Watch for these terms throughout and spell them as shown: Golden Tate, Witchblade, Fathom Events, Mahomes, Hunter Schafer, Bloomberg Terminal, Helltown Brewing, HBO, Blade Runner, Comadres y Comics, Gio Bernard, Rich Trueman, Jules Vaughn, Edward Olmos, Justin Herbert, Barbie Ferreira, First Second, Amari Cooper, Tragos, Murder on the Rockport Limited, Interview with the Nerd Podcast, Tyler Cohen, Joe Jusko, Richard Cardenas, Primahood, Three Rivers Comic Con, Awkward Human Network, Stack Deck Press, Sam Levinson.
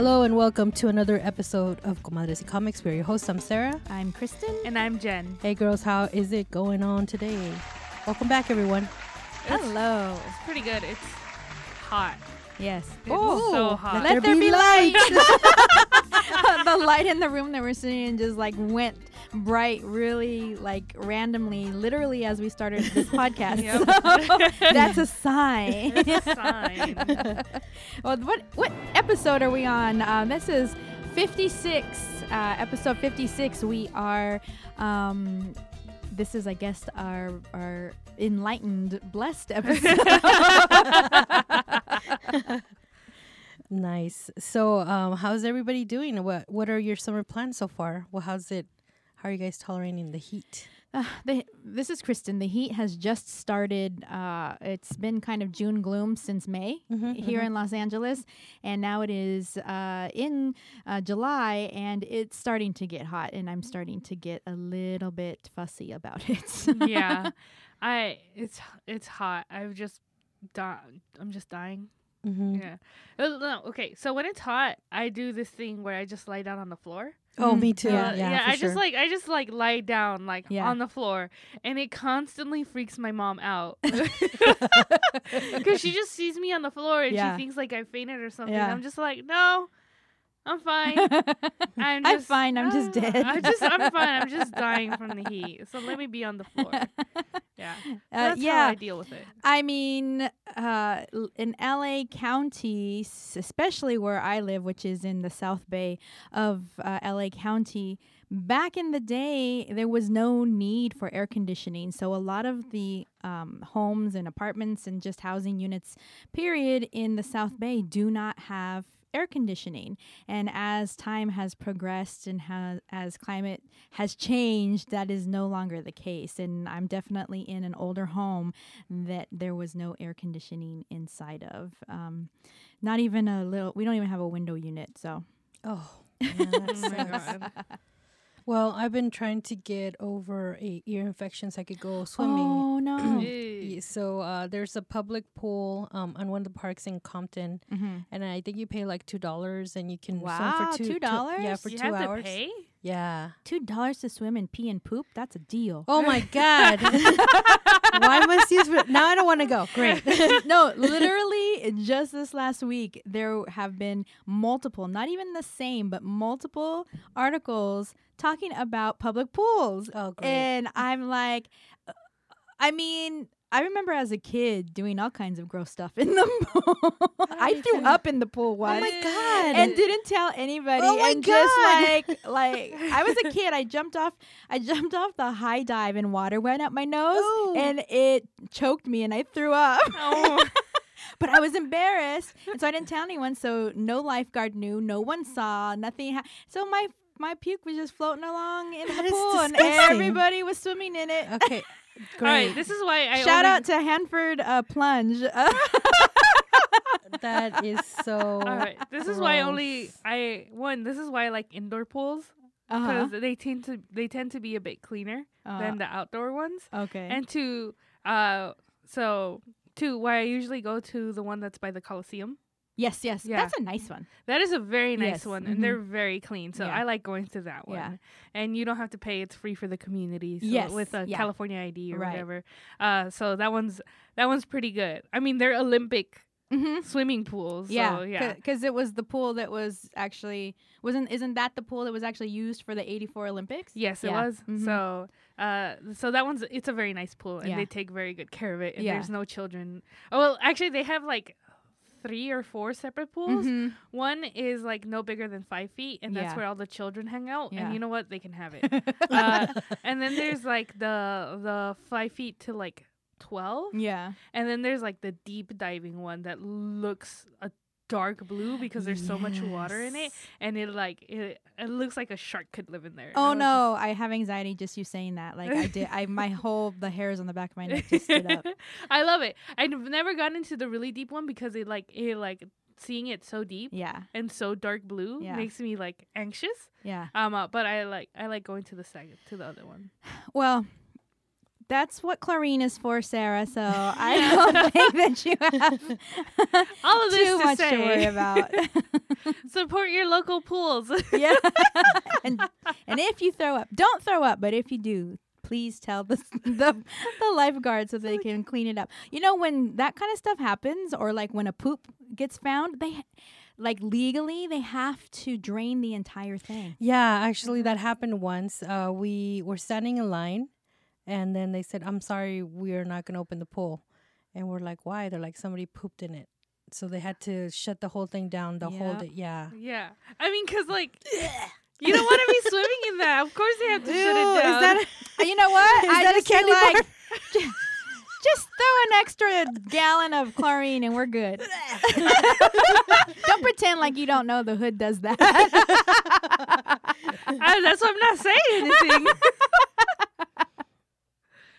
Hello and welcome to another episode of Comadres y Comics. We're your hosts. I'm Sarah. I'm Kristen. And I'm Jen. Hey girls, how is it going on today? Welcome back everyone. Hello. It's pretty good. It's hot. Yes. It's so hot. Let there be light. The light in the room that we're sitting in just like went bright really like randomly, literally as we started this podcast. So, that's a sign. That's a sign. Well, what episode are we on? This is 56. Episode 56. We are this is, I guess, our enlightened, blessed episode. Nice. So, how's everybody doing? What are your summer plans so far? Well, how are you guys tolerating the heat? This is Kristen. The heat has just started. It's been kind of June gloom since May in Los Angeles. And now it is in July, and it's starting to get hot. And I'm starting to get a little bit fussy about it. Yeah. It's hot. I'm just dying. Mm-hmm. Yeah. No, okay. So when it's hot, I do this thing where I just lie down on the floor. Oh, me too. Yeah. I just lie down on the floor, and it constantly freaks my mom out because she just sees me on the floor and she thinks like I fainted or something. Yeah. I'm just like, no, I'm fine. I'm fine. I'm just dead. I'm fine. I'm just dying from the heat. So let me be on the floor. Yeah. That's how I deal with it. I mean, in LA County, especially where I live, which is in the South Bay of LA County, back in the day, there was no need for air conditioning. So a lot of the homes and apartments and just housing units, period, in the South Bay do not have air conditioning. And as time has progressed and as climate has changed, that is no longer the case. And I'm definitely in an older home that there was no air conditioning inside of. Not even a little, we don't even have a window unit. So, that's my God. Well, I've been trying to get over an ear infection so I could go swimming. Oh, no. So there's a public pool on one of the parks in Compton, and I think you pay like $2, and you can swim for $2? For 2 hours. You have to pay? Yeah. $2 to swim and pee and poop? That's a deal. Oh, my God. Why must you swim? Now I don't want to go. Great. No, literally just this last week, there have been multiple, not even the same, but multiple articles talking about public pools. Oh, great. And I'm like, I mean, I remember as a kid doing all kinds of gross stuff in the pool. I threw up in the pool once. Oh, my God. And didn't tell anybody. Oh, my God. Just like I was a kid. I jumped off the high dive and water went up my nose. Ooh. And it choked me and I threw up. Oh. But I was embarrassed. And so I didn't tell anyone. So no lifeguard knew. No one saw. Nothing. So my puke was just floating along in the pool. And everybody was swimming in it. Okay. Great. All right, this is why I shout out to Hanford Plunge. That is so. All right, this gross. Is why This is why I like indoor pools because they tend to be a bit cleaner than the outdoor ones. Okay, and why I usually go to the one that's by the Coliseum. Yes. Yeah. That's a nice one. That is a very nice one. And they're very clean. So I like going to that one. Yeah. And you don't have to pay. It's free for the community. So with a California ID or whatever. So that one's pretty good. I mean, they're Olympic swimming pools. Yeah. So, yeah. Because it was the pool that was actually, isn't that the pool that was actually used for the 84 Olympics? Yes, it was. Mm-hmm. So that one's, it's a very nice pool. And they take very good care of it. And there's no children. Oh, well, actually they have like 3 or 4 separate pools. One is like no bigger than 5 feet, and that's where all the children hang out. And you know what? They can have it. And then there's like the 5 feet to like 12. Yeah. And then there's like the deep diving one that looks a dark blue because there's so much water in it, and it looks like a shark could live in there. Oh no, I have anxiety just you saying that. Like I did, the hairs on the back of my neck just stood up. I love it. I've never gotten into the really deep one because it seeing it so deep and so dark blue makes me like anxious. But I like going to the other one. Well, That's what chlorine is for, Sarah, so I don't think that you have all of this too much to worry about. Support your local pools. Yeah. And if you throw up, don't throw up, but if you do, please tell the lifeguard so they can clean it up. You know, when that kind of stuff happens, or like when a poop gets found, they... like legally, they have to drain the entire thing. Yeah, actually, that happened once. We were standing in line, and then they said, "I'm sorry, we're not going to open the pool." And we're like, "Why?" They're like, "Somebody pooped in it." So they had to shut the whole thing down. Yeah. I mean, because like... you don't want to be swimming in that. Of course they have to shut it down. You know what? Is that a candy bar? Just throw an extra gallon of chlorine and we're good. Don't pretend like you don't know the hood does that. That's what I'm not saying anything.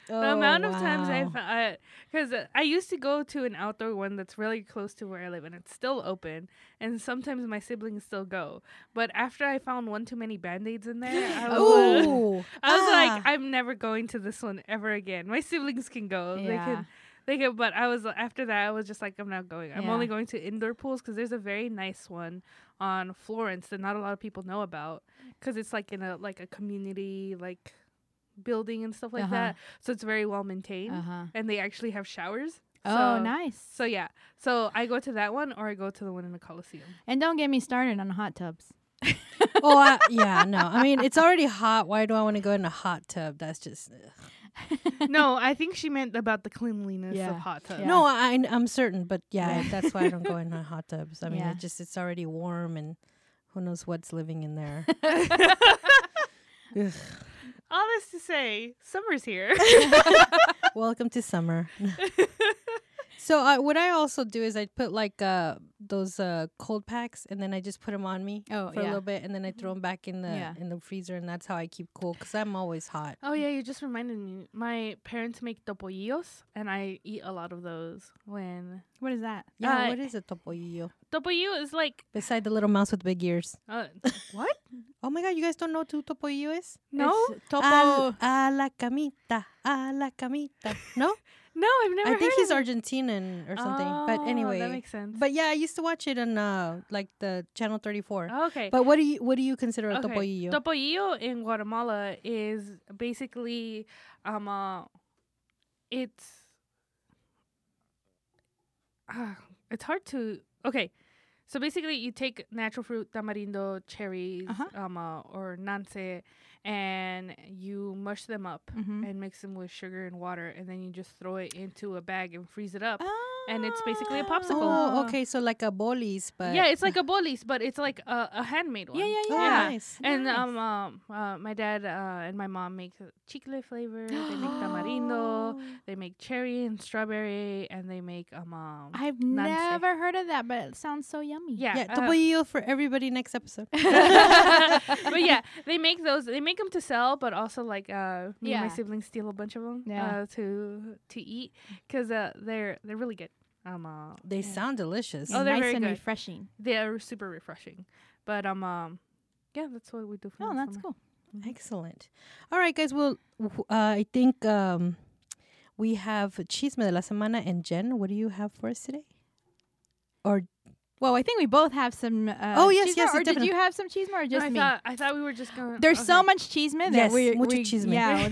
The amount of times I found... Because I used to go to an outdoor one that's really close to where I live, and it's still open. And sometimes my siblings still go. But after I found one too many Band-Aids in there, I was like, I'm never going to this one ever again. My siblings can go. Yeah. They can. But I was after that, I was just like, I'm not going. I'm only going to indoor pools, because there's a very nice one on Florence that not a lot of people know about, because it's like in a community like building and stuff like that, so it's very well maintained, and they actually have showers. So I go to that one, or I go to the one in the Coliseum. And don't get me started on hot tubs. I mean it's already hot. Why do I want to go in a hot tub? That's just no, I think she meant about the cleanliness of hot tubs. No, I'm certain, but that's why I don't go in on hot tubs. I mean, it's already warm, and who knows what's living in there. All this to say, summer's here. Welcome to summer. So what I also do is I put like those cold packs, and then I just put them on me for a little bit, and then I throw them back in the freezer, and that's how I keep cool, because I'm always hot. Oh yeah, you just reminded me. My parents make topollillos, and I eat a lot of those. What is that? Yeah, what is a topollillo? Topollillo is like... beside the little mouse with big ears. What? Oh my God, you guys don't know what topollillo is? No. It's topo... A la camita, a la camita. No? No, I've never heard of it. I think he's Argentinian or something. But anyway. That makes sense. But yeah, I used to watch it on like the Channel 34. Oh, okay. But what do you consider a topollillo? Topollillo in Guatemala is basically it's hard to... Okay. So basically you take natural fruit, tamarindo, cherries, or nance, and you mush them up and mix them with sugar and water, and then you just throw it into a bag and freeze it up, and it's basically a popsicle. Oh, okay, so like a bolis, but it's like a bolis, but it's like a handmade one. Yeah. Nice. And nice. My dad and my mom make chicle flavor. They make tamarindo. They make cherry and strawberry, and they make I've never heard of that, but it sounds so yummy. Yeah. Topollillo for everybody next episode. But yeah, they make those. They make them to sell, but also like me and my siblings steal a bunch of them to eat, because they're really good. They sound delicious. They're nice and good. Refreshing. They are super refreshing. But that's what we do for that's summer. Cool. Mm-hmm. Excellent. All right, guys. Well, I think we have Chisme de la Semana, and Jen, what do you have for us today? Well, I think we both have some chisme, or did you have some chisme, or just me? I thought we were just going... There's so much chisme that mucho chisme. Yeah,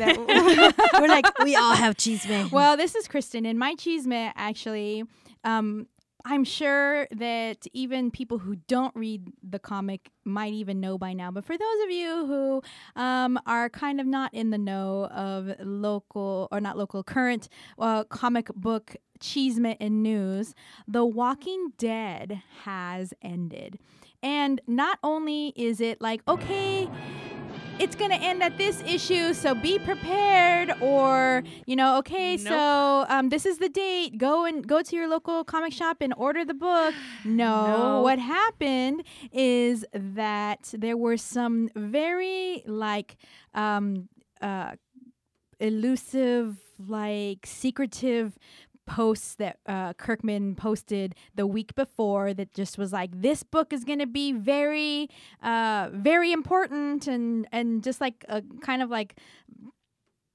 we're like, we all have chisme. Well, this is Kristen, and my chisme, actually, I'm sure that even people who don't read the comic might even know by now. But for those of you who are kind of not in the know of current comic book chisme and news, The Walking Dead has ended. And not only is it like, okay, it's going to end at this issue, so be prepared, or, this is the date. Go to your local comic shop and order the book. No. What happened is that there were some very, like, elusive, like, secretive posts that Kirkman posted the week before that just was like, this book is going to be very, very important, and just like a kind of like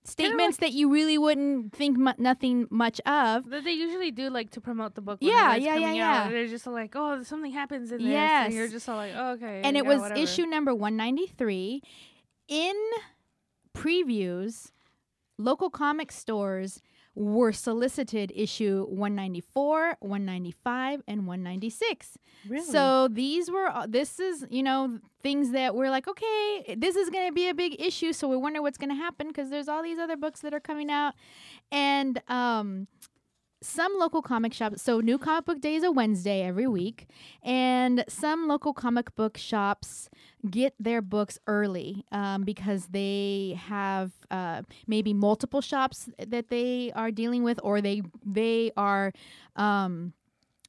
statements that you really wouldn't think nothing much of. That they usually do, like, to promote the book. Yeah. Out. They're just all like, oh, something happens in this. And you're just all like, oh, okay. And it was whatever. Issue number 193. In previews, local comic stores were solicited issue 194, 195, and 196. Really? So these were, this is, you know, things that we're like, okay, this is going to be a big issue, so we wonder what's going to happen because there's all these other books that are coming out. And some local comic shops, so New Comic Book Day is a Wednesday every week, and some local comic book shops get their books early because they have maybe multiple shops that they are dealing with, or they are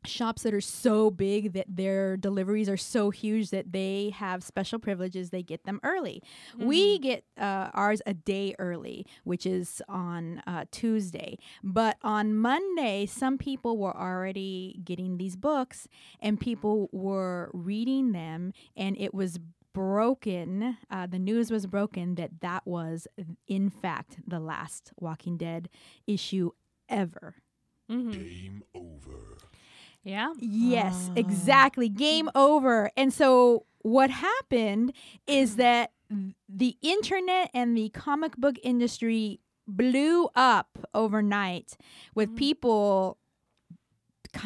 shops that are so big that their deliveries are so huge that they have special privileges. They get them early. Mm-hmm. We get ours a day early, which is on Tuesday. But on Monday, some people were already getting these books and people were reading them, and it was broken. The news was broken that that was, in fact, the last Walking Dead issue ever. Mm-hmm. Game over. Yeah. Yes, exactly. Game over. And so what happened is that the internet and the comic book industry blew up overnight with people,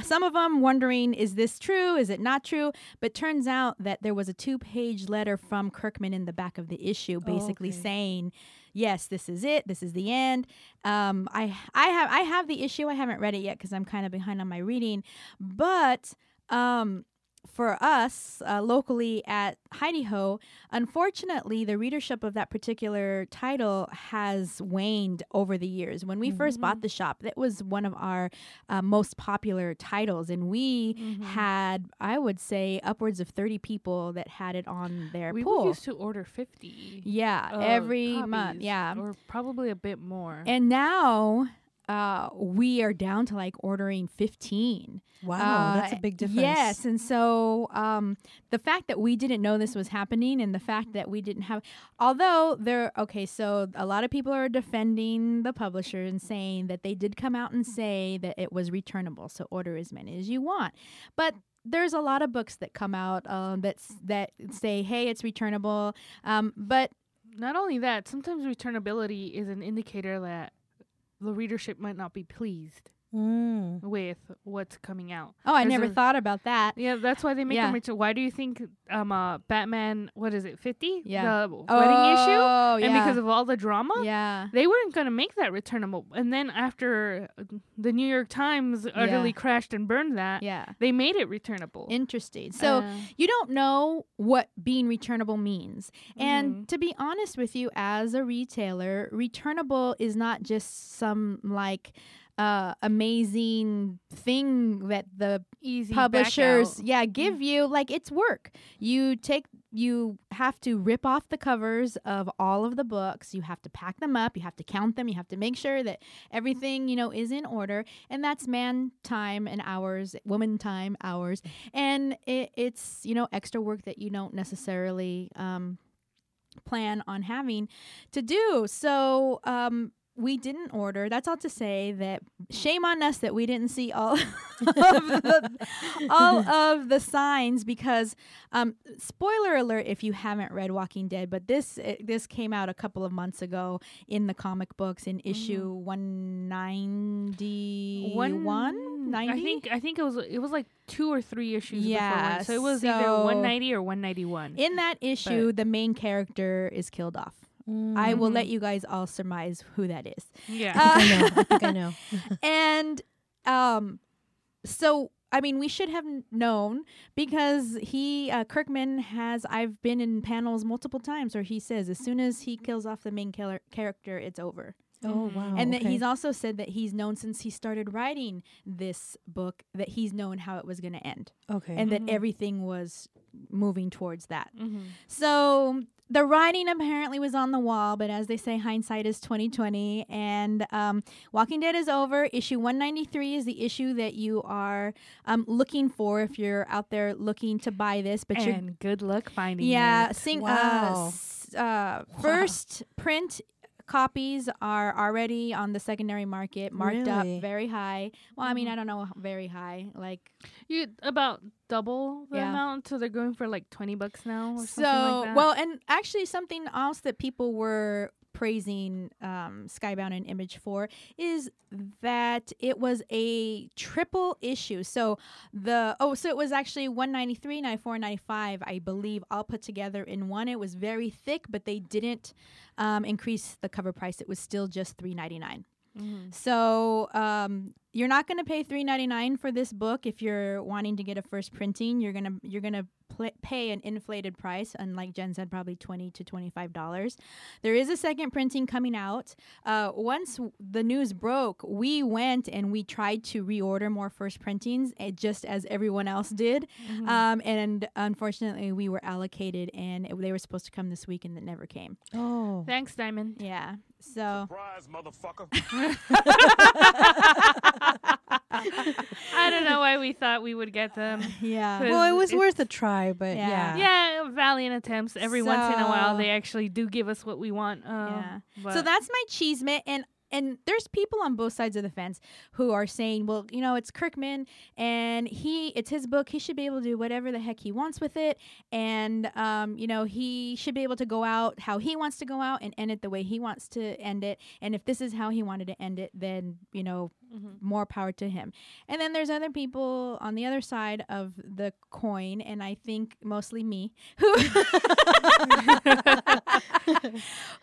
some of them wondering, is this true? Is it not true? But turns out that there was a 2-page letter from Kirkman in the back of the issue basically saying, yes, this is it. This is the end. I have the issue. I haven't read it yet because I'm kind of behind on my reading. But for us locally at Hi De Ho, unfortunately, the readership of that particular title has waned over the years. When we first bought the shop, that was one of our most popular titles. And we had, I would say, upwards of 30 people that had it on their pool. We used to order 50. Yeah, every month. Yeah, or probably a bit more. And now we are down to like ordering 15. Wow, that's a big difference. Yes, and so the fact that we didn't know this was happening, and the fact that we didn't have, although so a lot of people are defending the publisher and saying that they did come out and say that it was returnable, so order as many as you want. But there's a lot of books that come out that say, hey, it's returnable. But not only that, sometimes returnability is an indicator that the readership might not be pleased with what's coming out. Oh, I never thought about that. Yeah, that's why they make them rich. Why do you think Batman, 50? Yeah. The wedding issue? Oh, yeah. And because of all the drama? Yeah. They weren't going to make that returnable. And then after the New York Times utterly crashed and burned that, they made it returnable. Interesting. So you don't know what being returnable means. And to be honest with you, as a retailer, returnable is not just some amazing thing that the easy publishers give you. Like, it's work. You have to rip off the covers of all of the books. You have to pack them up. You have to count them. You have to make sure that everything, is in order. And that's man time and hours, woman time, hours. And it's, extra work that you don't necessarily plan on having to do. So, we didn't order. That's all to say that shame on us that we didn't see all of the signs, because spoiler alert if you haven't read Walking Dead, but this came out a couple of months ago in the comic books in issue 191. I think it was like 2 or 3 issues before one. So it was either 190 or 191. In that issue, the main character is killed off. I will let you guys all surmise who that is. Yeah. I think I know. And so, I mean, we should have known, because Kirkman has, I've been in panels multiple times where he says as soon as he kills off the main character, it's over. Oh, wow. And that he's also said that he's known since he started writing this book that he's known how it was going to end. Okay. And that everything was moving towards that. So the writing apparently was on the wall, but as they say, hindsight is 20/20. And Walking Dead is over. Issue 193 is the issue that you are looking for if you're out there looking to buy this. But good luck finding it. Yeah, first print copies are already on the secondary market, marked up very high. Well, I mean, I don't know, very high, like you about double the amount, so they're going for like $20 now. Or so, like that. Well, and actually, something else that people were praising Skybound and Image for is that it was a triple issue. So so it was actually 193, 94, 95, I believe, all put together in one. It was very thick, but they didn't increase the cover price. It was still just $3.99. Mm-hmm. So you're not going to pay $3.99 for this book if you're wanting to get a first printing. You're gonna pay an inflated price, unlike Jen said, probably $20 to $25. There is a second printing coming out. Once the news broke, we went and we tried to reorder more first printings, just as everyone else did. Mm-hmm. And unfortunately, we were allocated, and they were supposed to come this week, and it never came. Oh, thanks, Diamond. Yeah. So. Surprise, motherfucker. I don't know why we thought we would get them. Yeah. Well, it was worth a try, but yeah, valiant attempts. Every once in a while, they actually do give us what we want. So that's my cheesemate. And there's people on both sides of the fence who are saying, well, you know, it's Kirkman, and it's his book. He should be able to do whatever the heck he wants with it. And, you know, he should be able to go out how he wants to go out and end it the way he wants to end it. And if this is how he wanted to end it, then, you know, more power to him. And then there's other people on the other side of the coin, and I think mostly me, who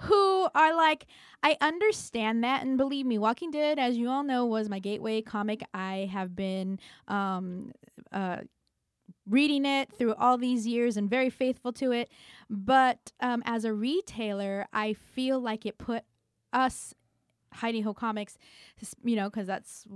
who are like, I understand that, and believe me, Walking Dead, as you all know, was my gateway comic. I have been reading it through all these years and very faithful to it, but as a retailer, I feel like it put us, Hi De Ho Comics, you know, because that's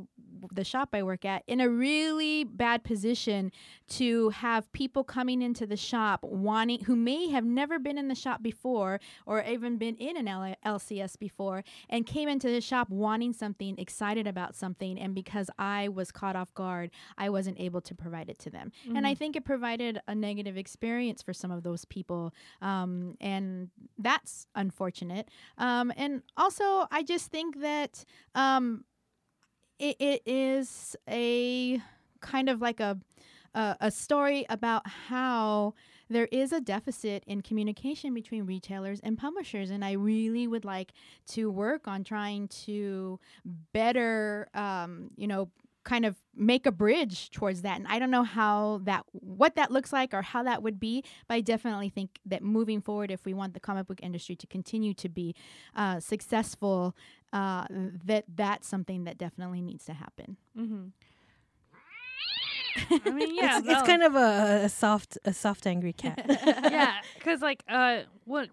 the shop I work at, in a really bad position to have people coming into the shop wanting, who may have never been in the shop before or even been in an LCS before, and came into the shop wanting something, excited about something, and because I was caught off guard, I wasn't able to provide it to them. Mm-hmm. And I think it provided a negative experience for some of those people, and that's unfortunate. And also, I just think that it is a kind of like a story about how there is a deficit in communication between retailers and publishers, and I really would like to work on trying to better, you know, kind of make a bridge towards that. And I don't know how that, what that looks like or how that would be, but I definitely think that moving forward, if we want the comic book industry to continue to be successful, that's something that definitely needs to happen. Mm-hmm. I mean, yeah, it's kind of a soft angry cat. Yeah, because like,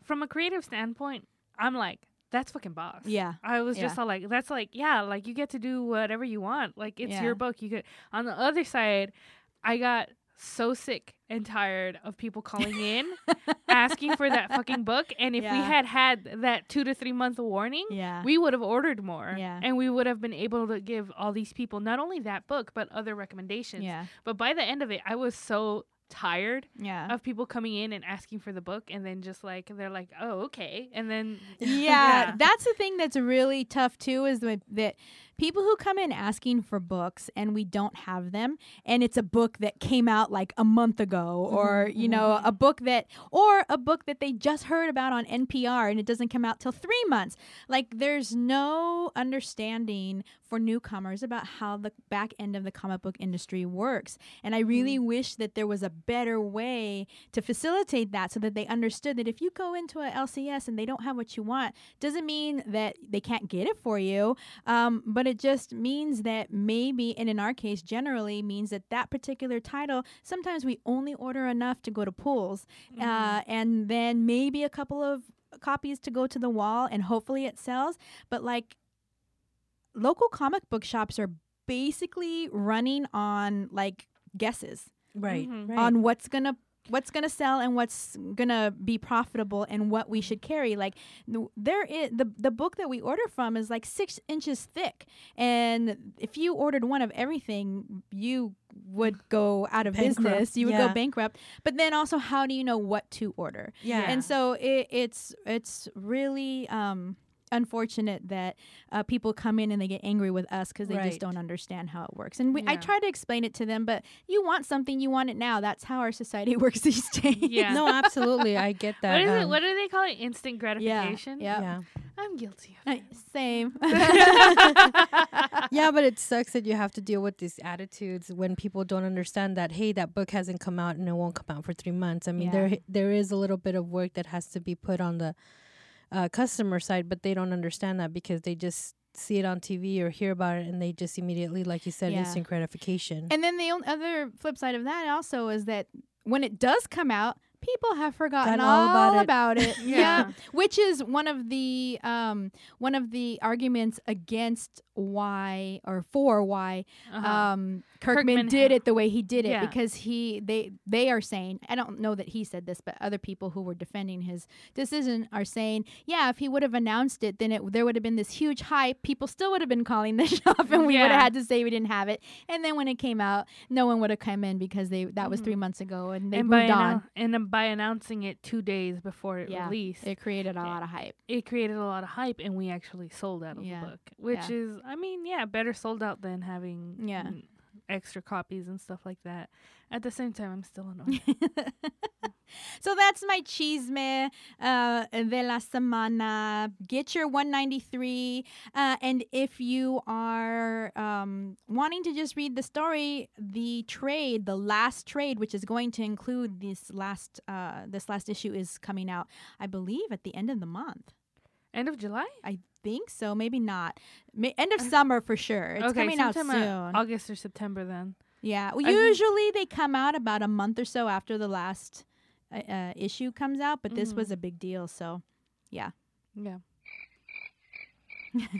from a creative standpoint, I'm like, that's fucking boss. Yeah. I was just all like, that's like, yeah, like you get to do whatever you want. Like it's your book. You could. On the other side, I got so sick and tired of people calling in asking for that fucking book. And if we had that 2 to 3 month warning, we would have ordered more. Yeah. And we would have been able to give all these people not only that book, but other recommendations. Yeah. But by the end of it, I was so tired of people coming in and asking for the book, and then just like they're like, oh, okay, and then that's the thing that's really tough too, is that people who come in asking for books and we don't have them, and it's a book that came out like a month ago, or you know, a book that they just heard about on NPR, and it doesn't come out till 3 months. Like there's no understanding for newcomers about how the back end of the comic book industry works, and I really wish that there was a better way to facilitate that, so that they understood that if you go into an LCS and they don't have what you want, doesn't mean that they can't get it for you, but it just means that maybe, and in our case generally means that particular title, sometimes we only order enough to go to pools, and then maybe a couple of copies to go to the wall, and hopefully it sells. But like local comic book shops are basically running on like guesses. Right. Mm-hmm. Right. On what's gonna sell and what's gonna be profitable and what we should carry. Like the book that we order from is like 6 inches thick, and if you ordered one of everything, you would go out of business. You would go bankrupt. But then also, how do you know what to order? Yeah. And so it's really unfortunate that people come in and they get angry with us because they just don't understand how it works. And I try to explain it to them, but you want something, you want it now. That's how our society works these days. Yeah. No, absolutely. I get that. What is it? What do they call it? Instant gratification? Yeah. I'm guilty of it. Same. Yeah, but it sucks that you have to deal with these attitudes when people don't understand that, hey, that book hasn't come out and it won't come out for 3 months. I mean, there is a little bit of work that has to be put on the customer side, but they don't understand that because they just see it on TV or hear about it and they just immediately, like you said, instant gratification. And then the other flip side of that also is that when it does come out, people have forgotten all about it. Yeah. Which is one of the arguments against why or for why Kirkman did it the way he did it, because they are saying, I don't know that he said this, but other people who were defending his decision are saying, yeah, if he would have announced it, then there would have been this huge hype. People still would have been calling the shop, and we would have had to say we didn't have it. And then when it came out, no one would have come in because that was 3 months ago, and they moved on. And by announcing it 2 days before it released, it created a lot of hype. It created a lot of hype, and we actually sold out of the book, which is, I mean, better sold out than having extra copies and stuff like that. At the same time, I'm still annoyed. So that's my chisme de la semana. Get your 193. And if you are wanting to just read the story, the trade, the last trade, which is going to include this last issue, is coming out, I believe, at the end of the month. End of July? I think so. Maybe not. End of summer for sure. It's coming out soon. August or September then. Yeah. Well, usually they come out about a month or so after the last issue comes out, but this was a big deal. So, yeah. Yeah.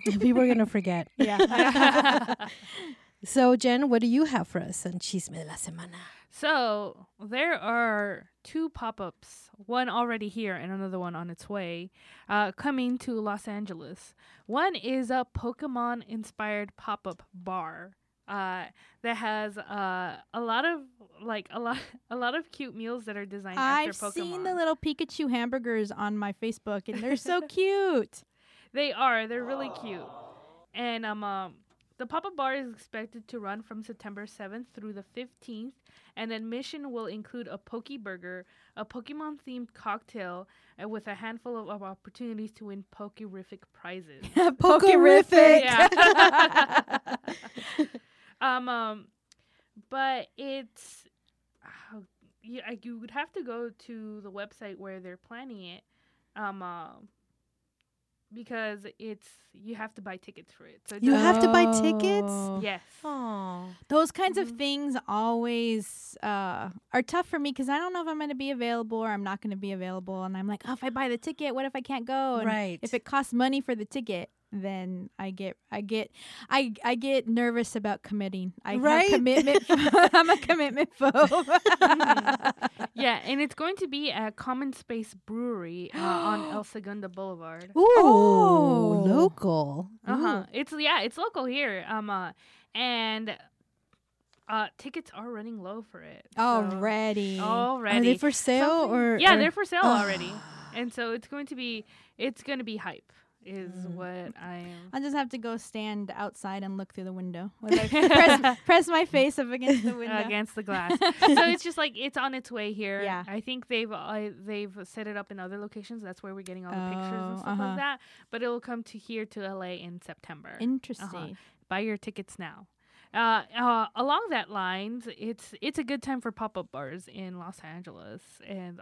People are going to forget. Yeah. So, Jen, what do you have for us on Chisme de la Semana? So, there are two pop-ups, one already here and another one on its way, coming to Los Angeles. One is a Pokemon-inspired pop-up bar that has a lot of cute meals that are designed after Pokemon. I've seen the little Pikachu hamburgers on my Facebook, and they're so cute. They are. They're really cute. And the pop-up bar is expected to run from September 7th through the 15th, and admission will include a Pokeburger, a Pokemon-themed cocktail, and with a handful of opportunities to win Pokerific prizes. Pokerific! Yeah. But it's... you would have to go to the website where they're planning it, because you have to buy tickets for it. So you have to buy tickets? Yes. Aww. Those kinds of things always are tough for me because I don't know if I'm going to be available or I'm not going to be available. And I'm like, if I buy the ticket, what if I can't go? And if it costs money for the ticket, then I get nervous about committing. I'm a commitment phobe. Yeah, and it's going to be at Common Space Brewery on El Segundo Boulevard. Ooh, local. It's local here. Tickets are running low for it. Already. Are they for sale or? Yeah, they're for sale already, and so it's going to be hype. Is what I am. I'll just have to go stand outside and look through the window. press my face up against the window. Against the glass. So it's just like, it's on its way here. Yeah. I think they've set it up in other locations. That's where we're getting all the pictures and stuff like that. But it will come to here to LA in September. Interesting. Buy your tickets now. Along that lines, it's a good time for pop-up bars in Los Angeles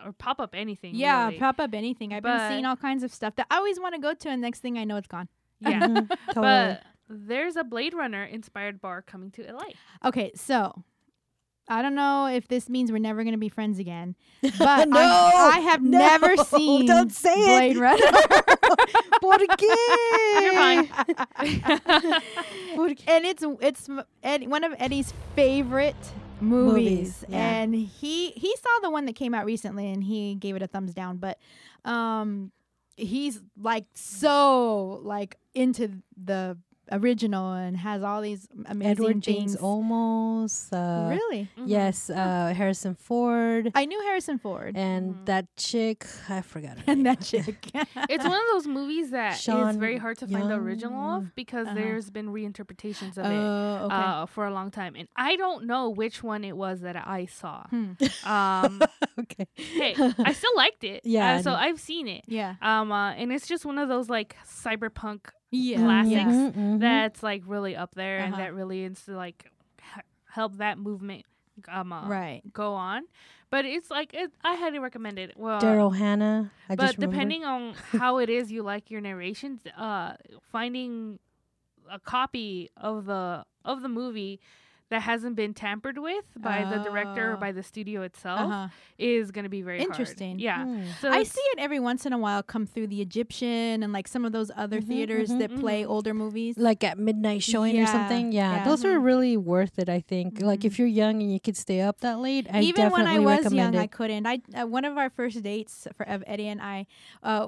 or pop-up anything. Yeah, really. Pop-up anything. I've been seeing all kinds of stuff that I always want to go to, and next thing I know, it's gone. Yeah, totally. But there's a Blade Runner inspired bar coming to LA. Okay, so I don't know if this means we're never going to be friends again, but no, I have never seen Blade Runner. Por qué? You're fine. And it's one of Eddie's favorite movies. Yeah. And he saw the one that came out recently, and he gave it a thumbs down. But he's like so like into the original and has all these amazing Edward things. Olmos. Really? Mm-hmm. Yes. Harrison Ford. I knew Harrison Ford. And that chick. I forgot her name. And that chick. It's one of those movies that is very hard to find the original of because there's been reinterpretations of it for a long time. And I don't know which one it was that I saw. Okay. Hey, I still liked it. Yeah. So I've seen it. Yeah. And it's just one of those like cyberpunk classics that's like really up there and that really is to like help that movement go on. But it's like I highly recommend it. Well, Daryl Hannah. But depending on how it is you like your narrations, finding a copy of the movie that hasn't been tampered with by the director or by the studio itself is going to be very interesting. Hard. Yeah. So I see it every once in a while come through the Egyptian and like some of those other theaters that play older movies. Like at midnight showing or something. Yeah. Those are really worth it, I think. Like if you're young and you could stay up that late, even when I was young, it. I couldn't. One of our first dates of Eddie and I,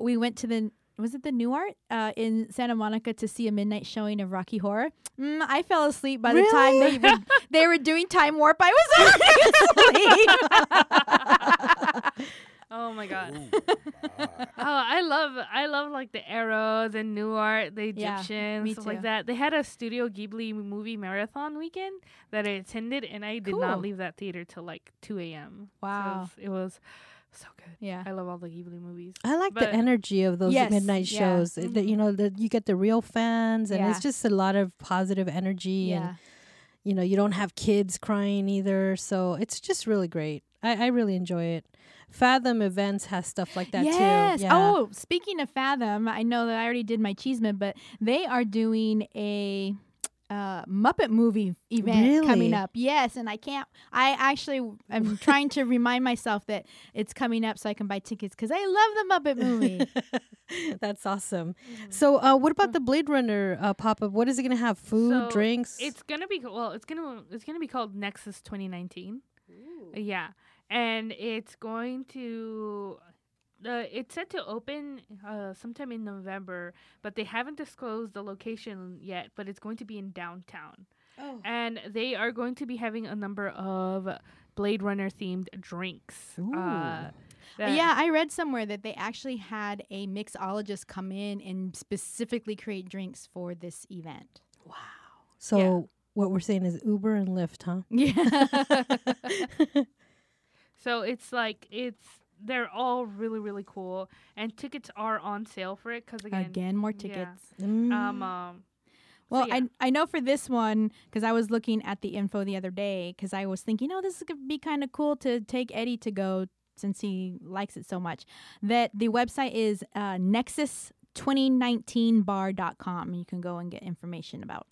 we went to was it the New Art in Santa Monica to see a midnight showing of Rocky Horror? I fell asleep by the time they were doing Time Warp. I was already asleep. Oh my god! I love like the Arrow, the New Art, the Egyptian, stuff like that. They had a Studio Ghibli movie marathon weekend that I attended, and I did not leave that theater till like 2 a.m. Wow! So it was so good. Yeah, I love all the Ghibli movies. I like the energy of those midnight shows. Mm-hmm. That you get the real fans, and it's just a lot of positive energy. Yeah. And you don't have kids crying either, so it's just really great. I really enjoy it. Fathom Events has stuff like that too. Yeah. Oh, speaking of Fathom, I know that I already did my Cheeseman, but they are doing a Muppet movie event coming up. Yes, and I'm trying to remind myself that it's coming up so I can buy tickets because I love the Muppet movie. That's awesome. So what about the Blade Runner pop-up? What is it gonna have? Food, drinks? It's gonna be it's gonna be called Nexus 2019. Ooh. Yeah, and it's going to it's set to open sometime in November, but they haven't disclosed the location yet, but it's going to be in downtown. Oh. And they are going to be having a number of Blade Runner-themed drinks. Yeah, I read somewhere that they actually had a mixologist come in and specifically create drinks for this event. Wow. So what we're saying is Uber and Lyft, huh? Yeah. So they're all really, really cool, and tickets are on sale for it because again more tickets. Yeah. Well, so I know for this one because I was looking at the info the other day because I was thinking, this could be kind of cool to take Eddie to go since he likes it so much. That the website is Nexus2019bar.com, and you can go and get information about.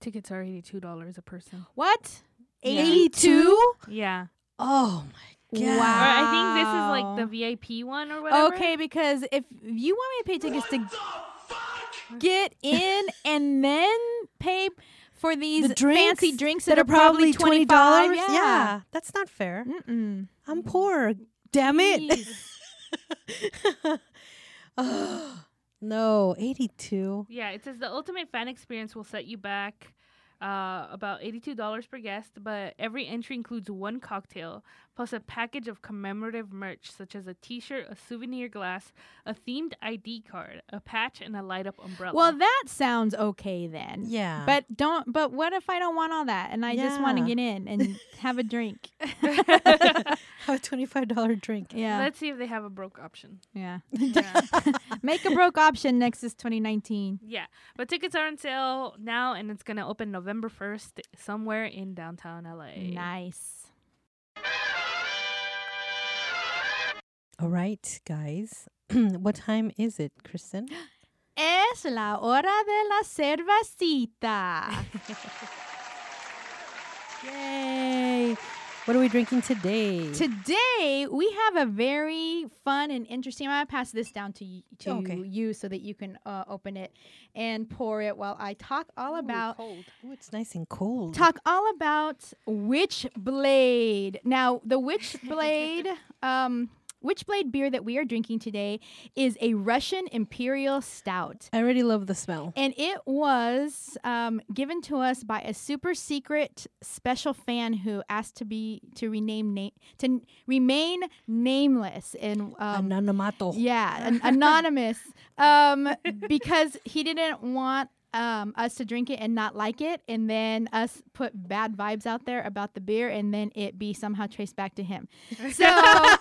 Tickets are $82 a person. What? 82? Yeah. Oh my god. Yeah. Wow. I think this is like the VIP one or whatever. Okay, because if you want me to pay tickets to get in and then pay for these fancy drinks that are probably $20. Yeah, that's not fair. Mm-mm. I'm poor. Damn it. No, 82. Yeah, it says the ultimate fan experience will set you back about $82 per guest, but every entry includes one cocktail plus a package of commemorative merch such as a t-shirt, a souvenir glass, a themed ID card, a patch, and a light-up umbrella. Well, that sounds okay then. Yeah. But what if I don't want all that and I just want to get in and have a drink? Have a $25 drink. Yeah. Let's see if they have a broke option. Yeah. Make a broke option, Nexus 2019. Yeah. But tickets are on sale now, and it's going to open November 1st somewhere in downtown LA. Nice. All right, guys. What time is it, Kristen? Es la hora de la cervecita. Yay. What are we drinking today? Today, we have a very fun and interesting... I'm going to pass this down to you so that you can open it and pour it while I talk all about... Cold. Ooh, it's nice and cold. Talk all about Witchblade. Now, the Witchblade... Witchblade beer that we are drinking today is a Russian Imperial Stout. I already love the smell. And it was given to us by a super secret special fan who asked to remain nameless and anonymato. Yeah, anonymous, because he didn't want us to drink it and not like it, and then us put bad vibes out there about the beer, and then it be somehow traced back to him. So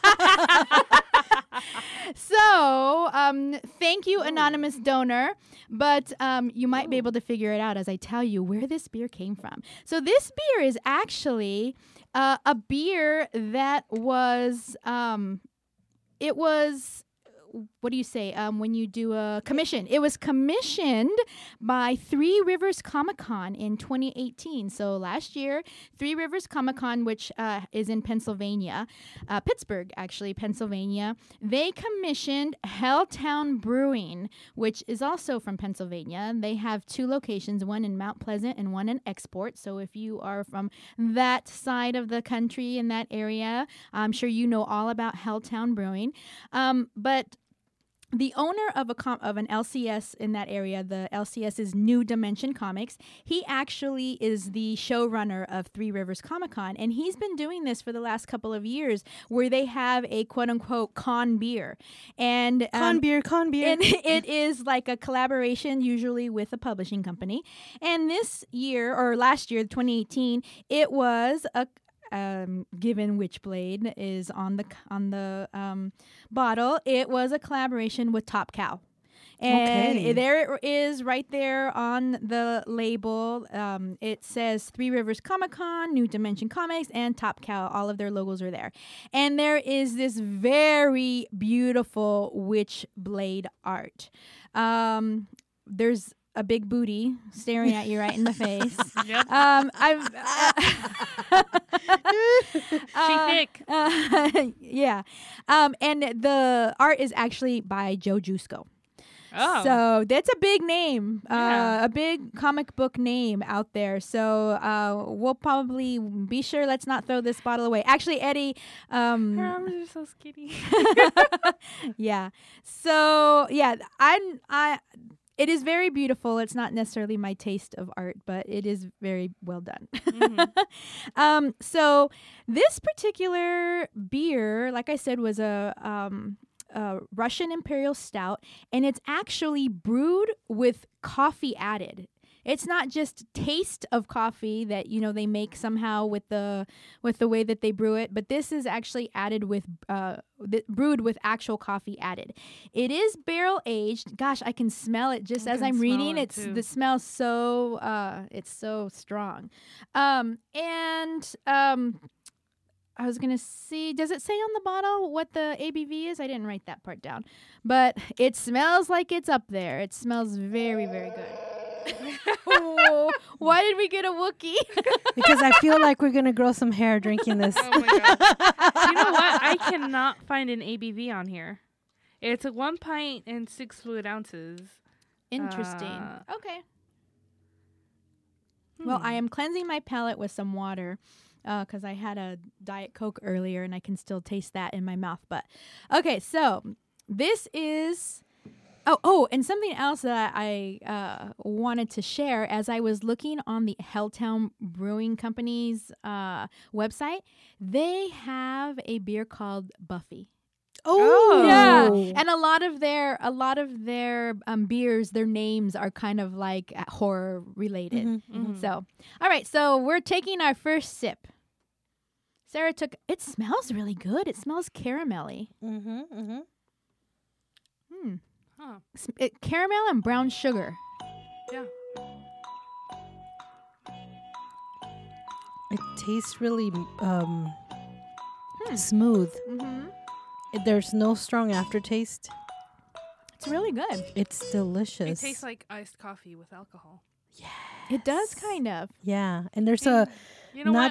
thank you, anonymous donor, but you might be able to figure it out as I tell you where this beer came from. So this beer is actually a beer that was when you do a commission? It was commissioned by Three Rivers Comic Con in 2018. So last year, Three Rivers Comic Con, which is in Pennsylvania, Pittsburgh, actually, Pennsylvania, they commissioned Helltown Brewing, which is also from Pennsylvania. They have two locations, one in Mount Pleasant and one in Export. So if you are from that side of the country in that area, I'm sure you know all about Helltown Brewing. But the owner of an LCS in that area, the LCS is New Dimension Comics. He actually is the showrunner of Three Rivers Comic Con, and he's been doing this for the last couple of years, where they have a quote unquote con beer, and con beer, and it is like a collaboration usually with a publishing company. And this year, or last year, 2018, it was a. Given Witchblade is on the bottle, it was a collaboration with Top Cow. And there it is right there on the label. It says Three Rivers Comic Con, New Dimension Comics, and Top Cow. All of their logos are there. And there is this very beautiful Witchblade art. There's a big booty staring at you right in the face. Yep. She thick. Yeah. And the art is actually by Joe Jusko. Oh. So that's a big name, a big comic book name out there. So we'll probably be sure. Let's not throw this bottle away. Actually, Eddie. Her arms are so skinny. Yeah. So, yeah, it is very beautiful. It's not necessarily my taste of art, but it is very well done. Mm-hmm. So this particular beer, like I said, was a Russian Imperial Stout, and it's actually brewed with coffee added. It's not just taste of coffee that they make somehow with the way that they brew it, but this is actually added with brewed with actual coffee added. It is barrel aged. Gosh, I can smell it just as I'm reading. It's too. The smell it's so strong, I was going to see, does it say on the bottle what the ABV is? I didn't write that part down. But it smells like it's up there. It smells very, very good. Oh, why did we get a Wookiee? Because I feel like we're going to grow some hair drinking this. Oh, my God. You know what? I cannot find an ABV on here. It's 1 pint and 6 fluid ounces. Interesting. Okay. Well, I am cleansing my palate with some water. Because I had a Diet Coke earlier, and I can still taste that in my mouth. But okay, so this is and something else that I wanted to share as I was looking on the Helltown Brewing Company's website, they have a beer called Buffy. Oh yeah, and a lot of their beers, their names are kind of like horror related. Mm-hmm, mm-hmm. So, all right, so we're taking our first sip. Sarah took. It smells really good. It smells caramelly. Mm-hmm. Mm-hmm. Huh. Caramel and brown sugar. Yeah. It tastes really smooth. Mm-hmm. There's no strong aftertaste. It's really good. It's delicious. It tastes like iced coffee with alcohol. Yeah, it does kind of. Yeah, and there's not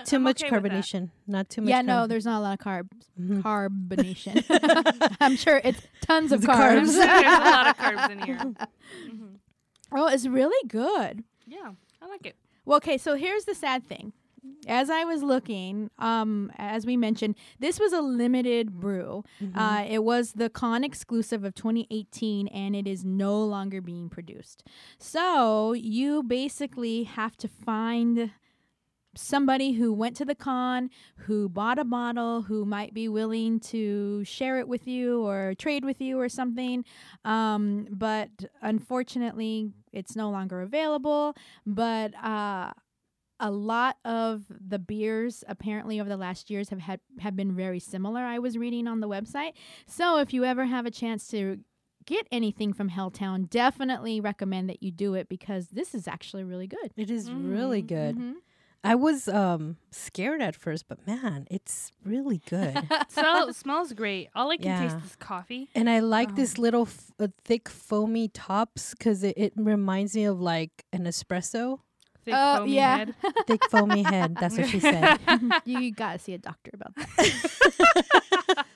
too much carbonation. Not too much. Yeah, no, there's not a lot of carbs. Mm-hmm. Carbonation. I'm sure it's tons of carbs. There's a lot of carbs in here. Mm-hmm. Oh, it's really good. Yeah, I like it. Well, okay, so here's the sad thing. as I was looking, as we mentioned, this was a limited brew. Mm-hmm. It was the con exclusive of 2018, and it is no longer being produced. So you basically have to find somebody who went to the con, who bought a bottle, who might be willing to share it with you or trade with you or something. But unfortunately, it's no longer available. But a lot of the beers apparently over the last years have been very similar, I was reading on the website. So if you ever have a chance to get anything from Helltown, definitely recommend that you do it, because this is actually really good. It is really good. Mm-hmm. I was scared at first, but man, it's really good. So it smells great. All I can taste is coffee. And I like this little thick foamy tops, because it reminds me of like an espresso. Thick foamy head. Thick foamy head. That's what she said. You gotta see a doctor about that.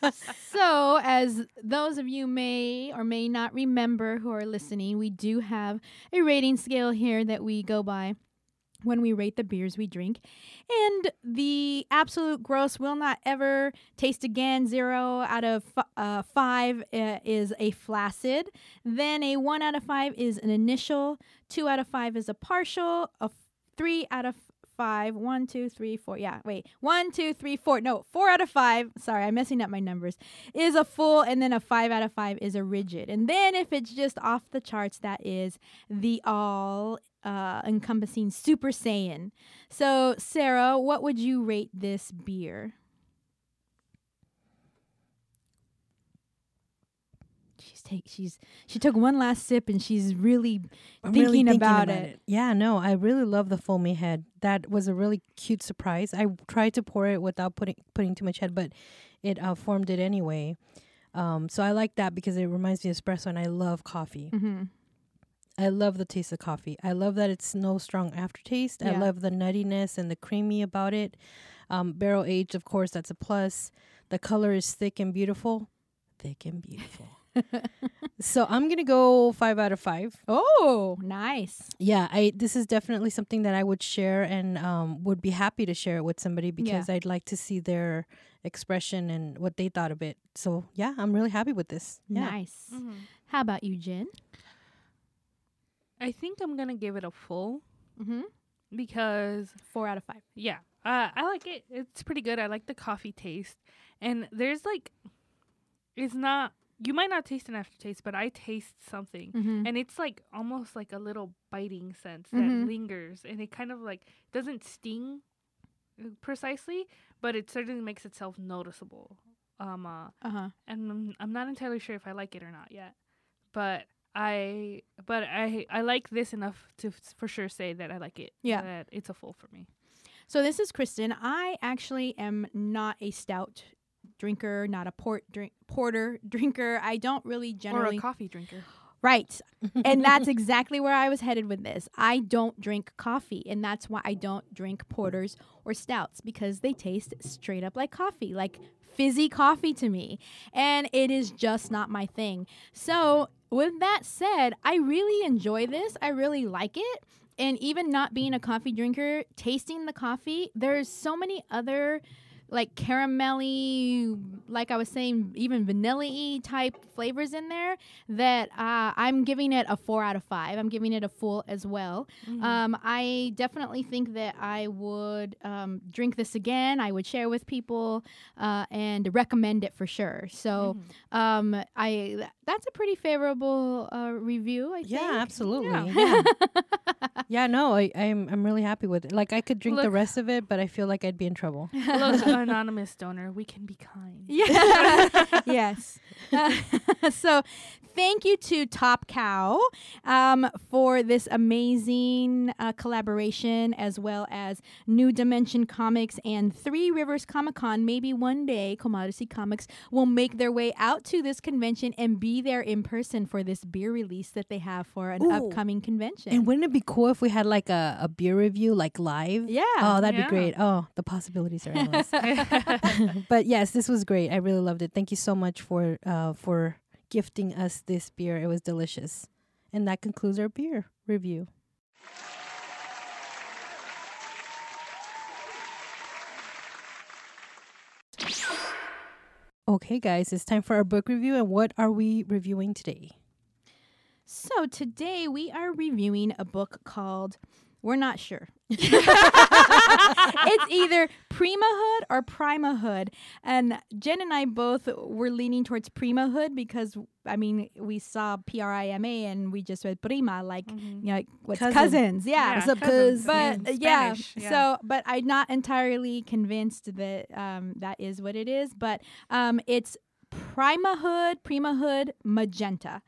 So, as those of you may or may not remember who are listening, we do have a rating scale here that we go by when we rate the beers we drink. And the absolute gross will not ever taste again. 0 out of 5 is a flaccid. Then a 1 out of 5 is an initial. 2 out of 5 is a partial. 3 out of 5. 1, 2, 3, 4. 1, 2, 3, 4. No, 4 out of 5. Sorry, I'm messing up my numbers. Is a full. And then a 5 out of 5 is a rigid. And then if it's just off the charts, that is the all encompassing Super Saiyan. So, Sarah, what would you rate this beer? She took one last sip, and she's really thinking about it. Yeah, no, I really love the foamy head. That was a really cute surprise. I tried to pour it without putting too much head, but it formed it anyway. So I like that because it reminds me of espresso, and I love coffee. Mm-hmm. I love the taste of coffee. I love that it's no strong aftertaste. Yeah. I love the nuttiness and the creamy about it. Barrel aged, of course, that's a plus. The color is thick and beautiful. Thick and beautiful. So I'm going to go 5 out of 5. Oh, nice. Yeah, this is definitely something that I would share, and would be happy to share it with somebody, because I'd like to see their expression and what they thought of it. So, yeah, I'm really happy with this. Yeah. Nice. Mm-hmm. How about you, Jen? I think I'm going to give it a full, because 4 out of 5. Yeah. I like it. It's pretty good. I like the coffee taste. And there's like, it's not, you might not taste an aftertaste, but I taste something. Mm-hmm. And it's like almost like a little biting sense that lingers. And it kind of like doesn't sting precisely, but it certainly makes itself noticeable. And I'm not entirely sure if I like it or not yet, but I like this enough to for sure say that I like it. Yeah, that it's a full for me. So this is Kristen. I actually am not a stout drinker, not a porter drinker. I don't really generally, or a coffee drinker. Right. And that's exactly where I was headed with this. I don't drink coffee, and that's why I don't drink porters or stouts, because they taste straight up like coffee, like fizzy coffee to me. And it is just not my thing. So with that said, I really enjoy this. I really like it. And even not being a coffee drinker, tasting the coffee, there's so many other like caramelly, like I was saying, even vanilla-y type flavors in there that I'm giving it a 4 out of 5. I'm giving it a full as well. Mm-hmm. I definitely think that I would drink this again. I would share with people and recommend it for sure. So that's a pretty favorable review, I think. Yeah, absolutely. Yeah, yeah, no, I'm really happy with it. Like I could drink the rest of it, but I feel like I'd be in trouble. Look, anonymous donor, we can be kind. Yeah. Yes. So thank you to Top Cow for this amazing collaboration, as well as New Dimension Comics and Three Rivers Comic Con. Maybe one day Comadres y Comics will make their way out to this convention and be there in person for this beer release that they have for an upcoming convention. And wouldn't it be cool if we had like a beer review like live? Yeah. Oh, that'd be great. Oh, the possibilities are endless. But yes, this was great. I really loved it. Thank you so much for gifting us this beer. It was delicious. And that concludes our beer review. Okay, guys, it's time for our book review. And what are we reviewing today? So today we are reviewing a book called We're Not Sure. It's either Primahood or Primahood. And Jen and I both were leaning towards Primahood because, I mean, we saw Prima and we just read Prima, like, you know, like what's cousins. Yeah. What's up, cousins? But yeah. So, but I'm not entirely convinced that that is what it is. But it's Primahood, Magenta.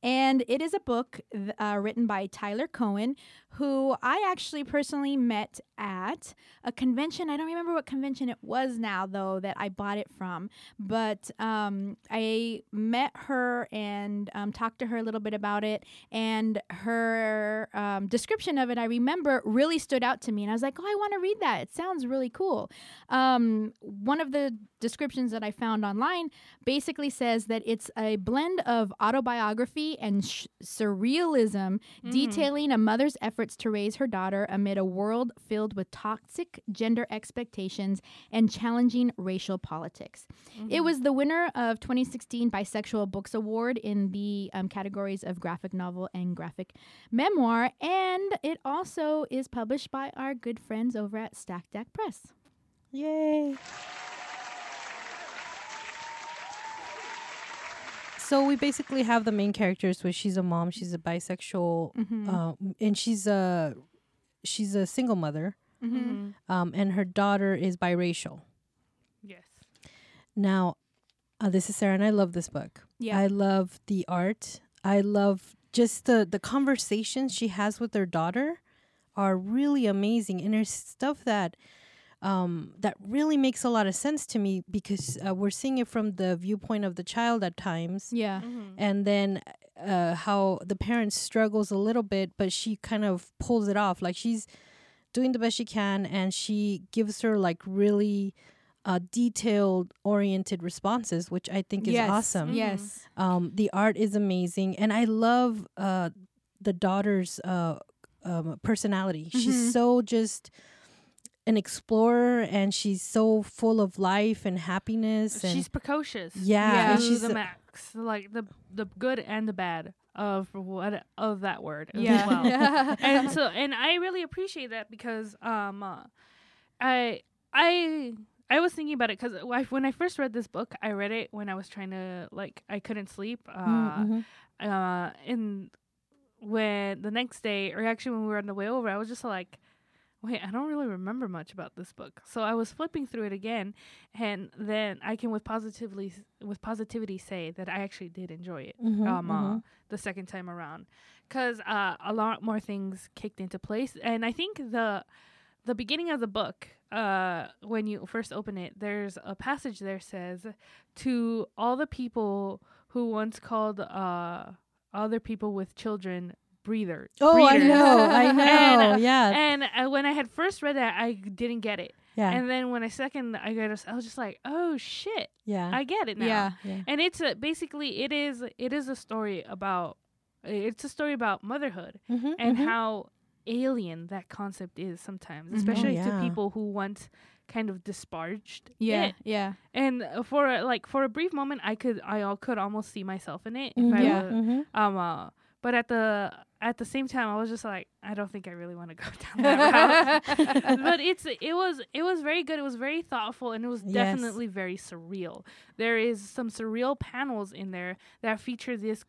And it is a book written by Tyler Cohen, who I actually personally met at a convention. I don't remember what convention it was now, though, that I bought it from. But I met her and talked to her a little bit about it. And her description of it, I remember, really stood out to me. And I was like, oh, I want to read that. It sounds really cool. One of the descriptions that I found online basically says that it's a blend of autobiography and surrealism, detailing a mother's efforts to raise her daughter amid a world filled with toxic gender expectations and challenging racial politics. It was the winner of 2016 Bisexual Books Award in the categories of graphic novel and graphic memoir, and it also is published by our good friends over at Stack Deck Press. Yay! So we basically have the main characters where she's a mom, she's a bisexual, and she's a single mother, and her daughter is biracial. Yes. Now, this is Sarah, and I love this book. Yeah. I love the art. I love just the conversations she has with her daughter are really amazing, and there's stuff that... that really makes a lot of sense to me because we're seeing it from the viewpoint of the child at times. Yeah. And then how the parent struggles a little bit, but she kind of pulls it off. Like she's doing the best she can and she gives her like really detailed oriented responses, which I think is awesome. Yes. The art is amazing. And I love the daughter's personality. She's so just... an explorer, and she's so full of life and happiness. And she's precocious. Yeah, and she's the max, like the good and the bad of that word. Yeah, as well. And so, and I really appreciate that because I was thinking about it because when I first read this book, I read it when I was trying to like I couldn't sleep. And when the next day, or actually when we were on the way over, I was just like. Wait, I don't really remember much about this book. So I was flipping through it again, and then I can with positivity say that I actually did enjoy it the second time around, because a lot more things kicked into place. And I think the beginning of the book, when you first open it, there's a passage there says, "To all the people who once called other people with children." Breather. Oh, breeders. I know. And when I had first read that, I didn't get it. Yeah. And then when I was just like, oh shit. Yeah. I get it now. Yeah. And it's basically it is a story about motherhood and how alien that concept is sometimes, especially to people who once kind of disparaged it. Yeah. And for a brief moment, I could almost see myself in it if I was, but at the same time, I was just like, I don't think I really want to go down that route. But it was very good. It was very thoughtful, and it was definitely very surreal. There is some surreal panels in there that feature these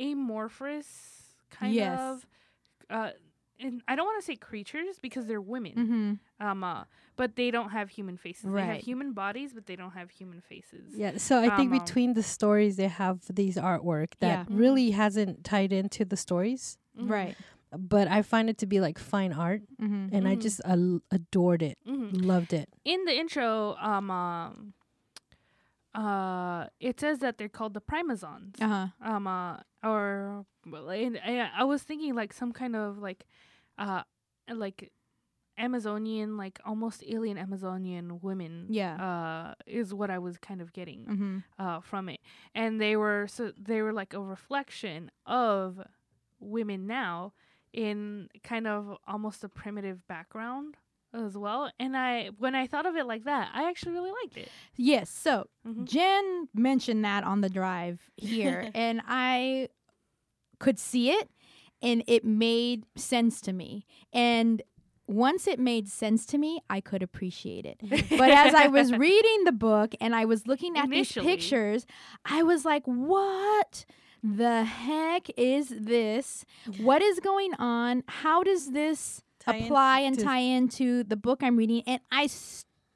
amorphous kind of, and I don't want to say creatures because they're women, but they don't have human faces. Right. They have human bodies, but they don't have human faces. Yeah, so I think between the stories, they have these artwork that really hasn't tied into the stories. Right. But I find it to be like fine art, and I just adored it, loved it. In the intro, it says that they're called the Primazons. Or I was thinking like some kind of like Amazonian, like almost alien Amazonian women. Yeah, is what I was kind of getting from it, and they were like a reflection of women now in kind of almost a primitive background as well. And when I thought of it like that, I actually really liked it. Yes. So Jen mentioned that on the drive here, and I could see it, and it made sense to me. And once it made sense to me, I could appreciate it. But as I was reading the book and I was looking at these pictures, I was like, what the heck is this? What is going on? How does this tie into the book I'm reading? And I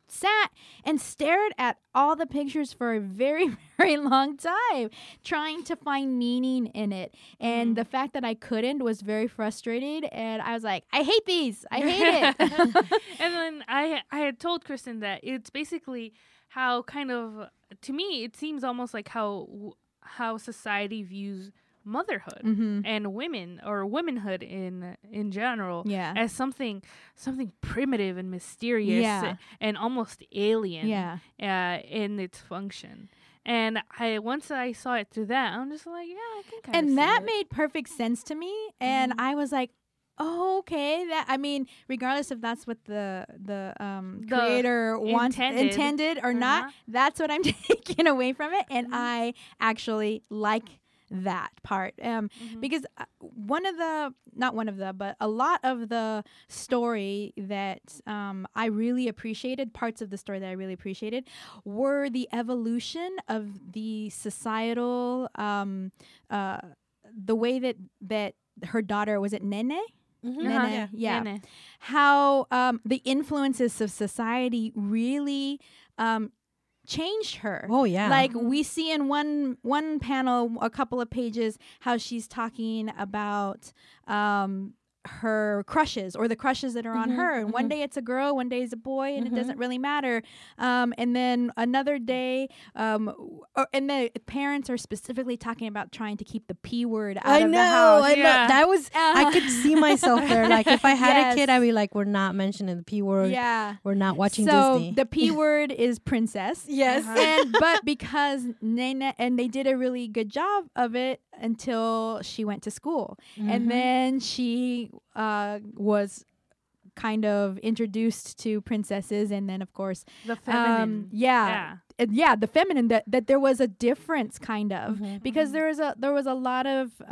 sat and stared at all the pictures for a very, very long time, trying to find meaning in it. And the fact that I couldn't was very frustrating. And I was like, I hate these. I hate it. And then I had told Kristen that it's basically how kind of, to me, it seems almost like how society views motherhood and women or womanhood in general as something primitive and mysterious and almost alien in its function. And once I saw it through that, I'm just like, yeah, I can kind of see that it made perfect sense to me. And I was like, oh, okay, that, I mean, regardless if that's what the creator intended or not, that's what I'm taking away from it. And I actually like that part because a lot of the story that I really appreciated, parts of the story that I really appreciated, were the evolution of the societal the way that her daughter, was it Nene? Mm-hmm. Uh-huh. Nene, yeah. Nene. How the influences of society really changed her. Oh yeah. Like we see in one panel, a couple of pages, how she's talking about her crushes or the crushes that are on her. And one day it's a girl, one day it's a boy, and it doesn't really matter. And then another day, and the parents are specifically talking about trying to keep the P word out of the house. I know. That was, I could see myself there. Like if I had a kid, I'd be like, we're not mentioning the P word. Yeah. We're not watching Disney. So the P word is princess. Yes. But because Nene, and they did a really good job of it until she went to school. And then she was kind of introduced to princesses, and then of course the feminine. The feminine, that there was a difference kind of because there was a lot of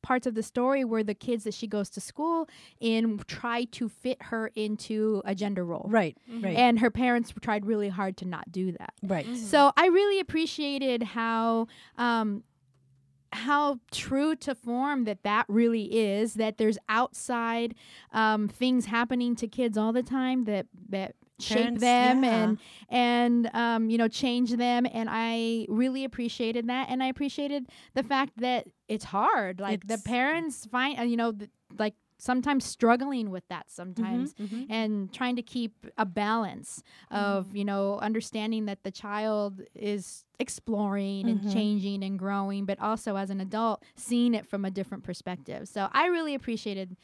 parts of the story where the kids that she goes to school in try to fit her into a gender role. Right. Right. And her parents tried really hard to not do that. Right. So I really appreciated how true to form that really is, that there's outside things happening to kids all the time that shape them and change them. And I really appreciated that. And I appreciated the fact that it's hard. Like the parents find, like sometimes struggling with that sometimes and trying to keep a balance of, understanding that the child is exploring and changing and growing, but also as an adult, seeing it from a different perspective. So I really appreciated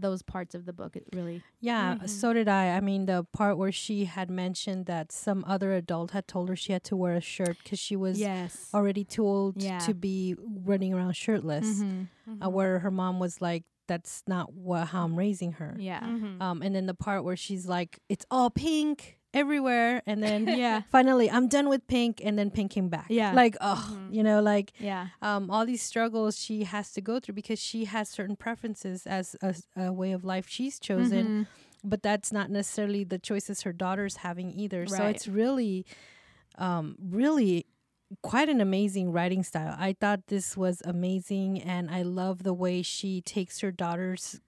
those parts of the book. It really. Yeah, so did I. I mean, the part where she had mentioned that some other adult had told her she had to wear a shirt because she was already too old to be running around shirtless, where her mom was like, that's not how I'm raising her. Yeah. And then the part where she's like, it's all pink everywhere. And then finally, I'm done with pink. And then pink came back. Yeah. Like, all these struggles she has to go through because she has certain preferences as a way of life she's chosen. But that's not necessarily the choices her daughter's having either. Right. So it's really, really quite an amazing writing style. I thought this was amazing, and I love the way she takes her daughter's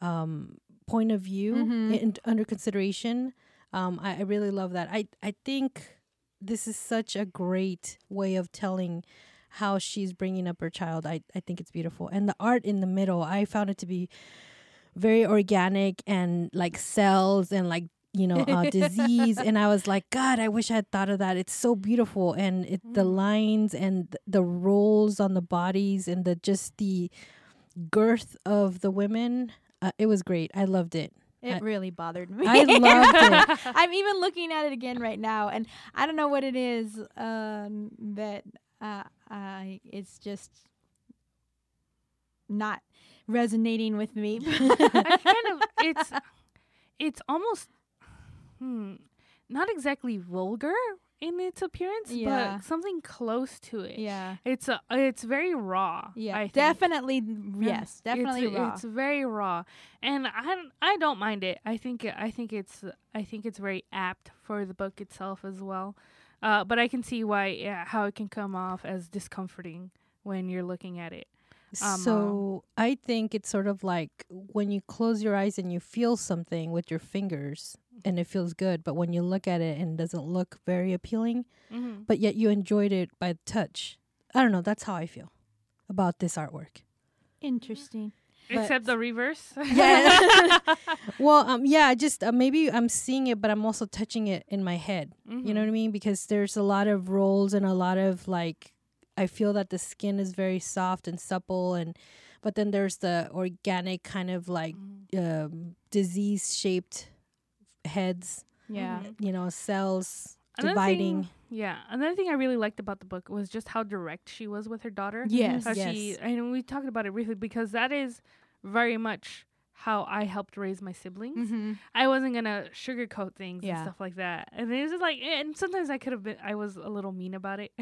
point of view under consideration. I really love that. I think this is such a great way of telling how she's bringing up her child. I think it's beautiful. And the art in the middle, I found it to be very organic and like cells and like disease. And I was like, God, I wish I had thought of that. It's so beautiful. And the lines and the rolls on the bodies and the girth of the women. It was great. I loved it. It really bothered me. I loved it. I'm even looking at it again right now. And I don't know what it is that it's just not resonating with me. I kind of, it's... it's almost not exactly vulgar in its appearance, but something close to it. Yeah, it's very raw. Yeah, I think. Definitely raw. It's very raw, and I don't mind it. I think it's very apt for the book itself as well. But I can see why how it can come off as discomforting when you're looking at it. So I think it's sort of like when you close your eyes and you feel something with your fingers and it feels good. But when you look at it and it doesn't look very appealing, but yet you enjoyed it by touch. I don't know. That's how I feel about this artwork. Interesting. But except the reverse. Yeah. Well, maybe I'm seeing it, but I'm also touching it in my head. Mm-hmm. You know what I mean? Because there's a lot of rolls and a lot of like... I feel that the skin is very soft and supple, but then there's the organic kind of like disease-shaped heads. Yeah, cells dividing. Another thing I really liked about the book was just how direct she was with her daughter. Yes. And we talked about it briefly because that is very much how I helped raise my siblings. Mm-hmm. I wasn't gonna sugarcoat things and stuff like that. And it was just like, and sometimes I was a little mean about it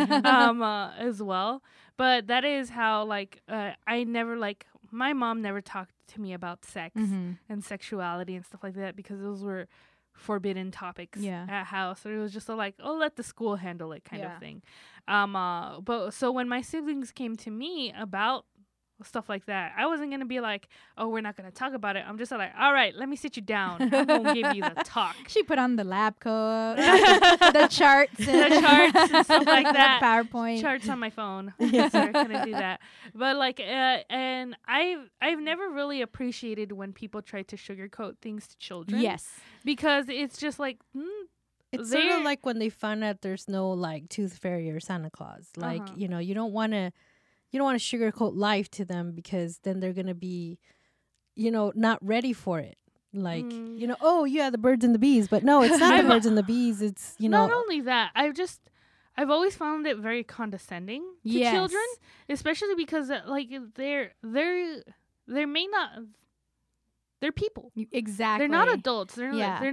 as well. But that is how my mom never talked to me about sex and sexuality and stuff like that because those were forbidden topics at house. So it was just like, oh, let the school handle it kind of thing. But so when my siblings came to me about stuff like that, I wasn't going to be like, oh, we're not going to talk about it. I'm just like, all right, let me sit you down. I'm going to give you the talk. She put on the lab coat, the charts and stuff like that. PowerPoint. Charts on my phone. Yes, sir. Couldn't do that. But and I've never really appreciated when people try to sugarcoat things to children. Yes. Because it's just like... It's sort of like when they find out there's no like Tooth Fairy or Santa Claus. Like, you don't want to... You don't want to sugarcoat life to them because then they're going to be, not ready for it. Like, the birds and the bees. But no, it's not the birds and the bees. It's, Not only that, I've always found it very condescending to children. Especially because, they're people. Exactly. They're not adults. They're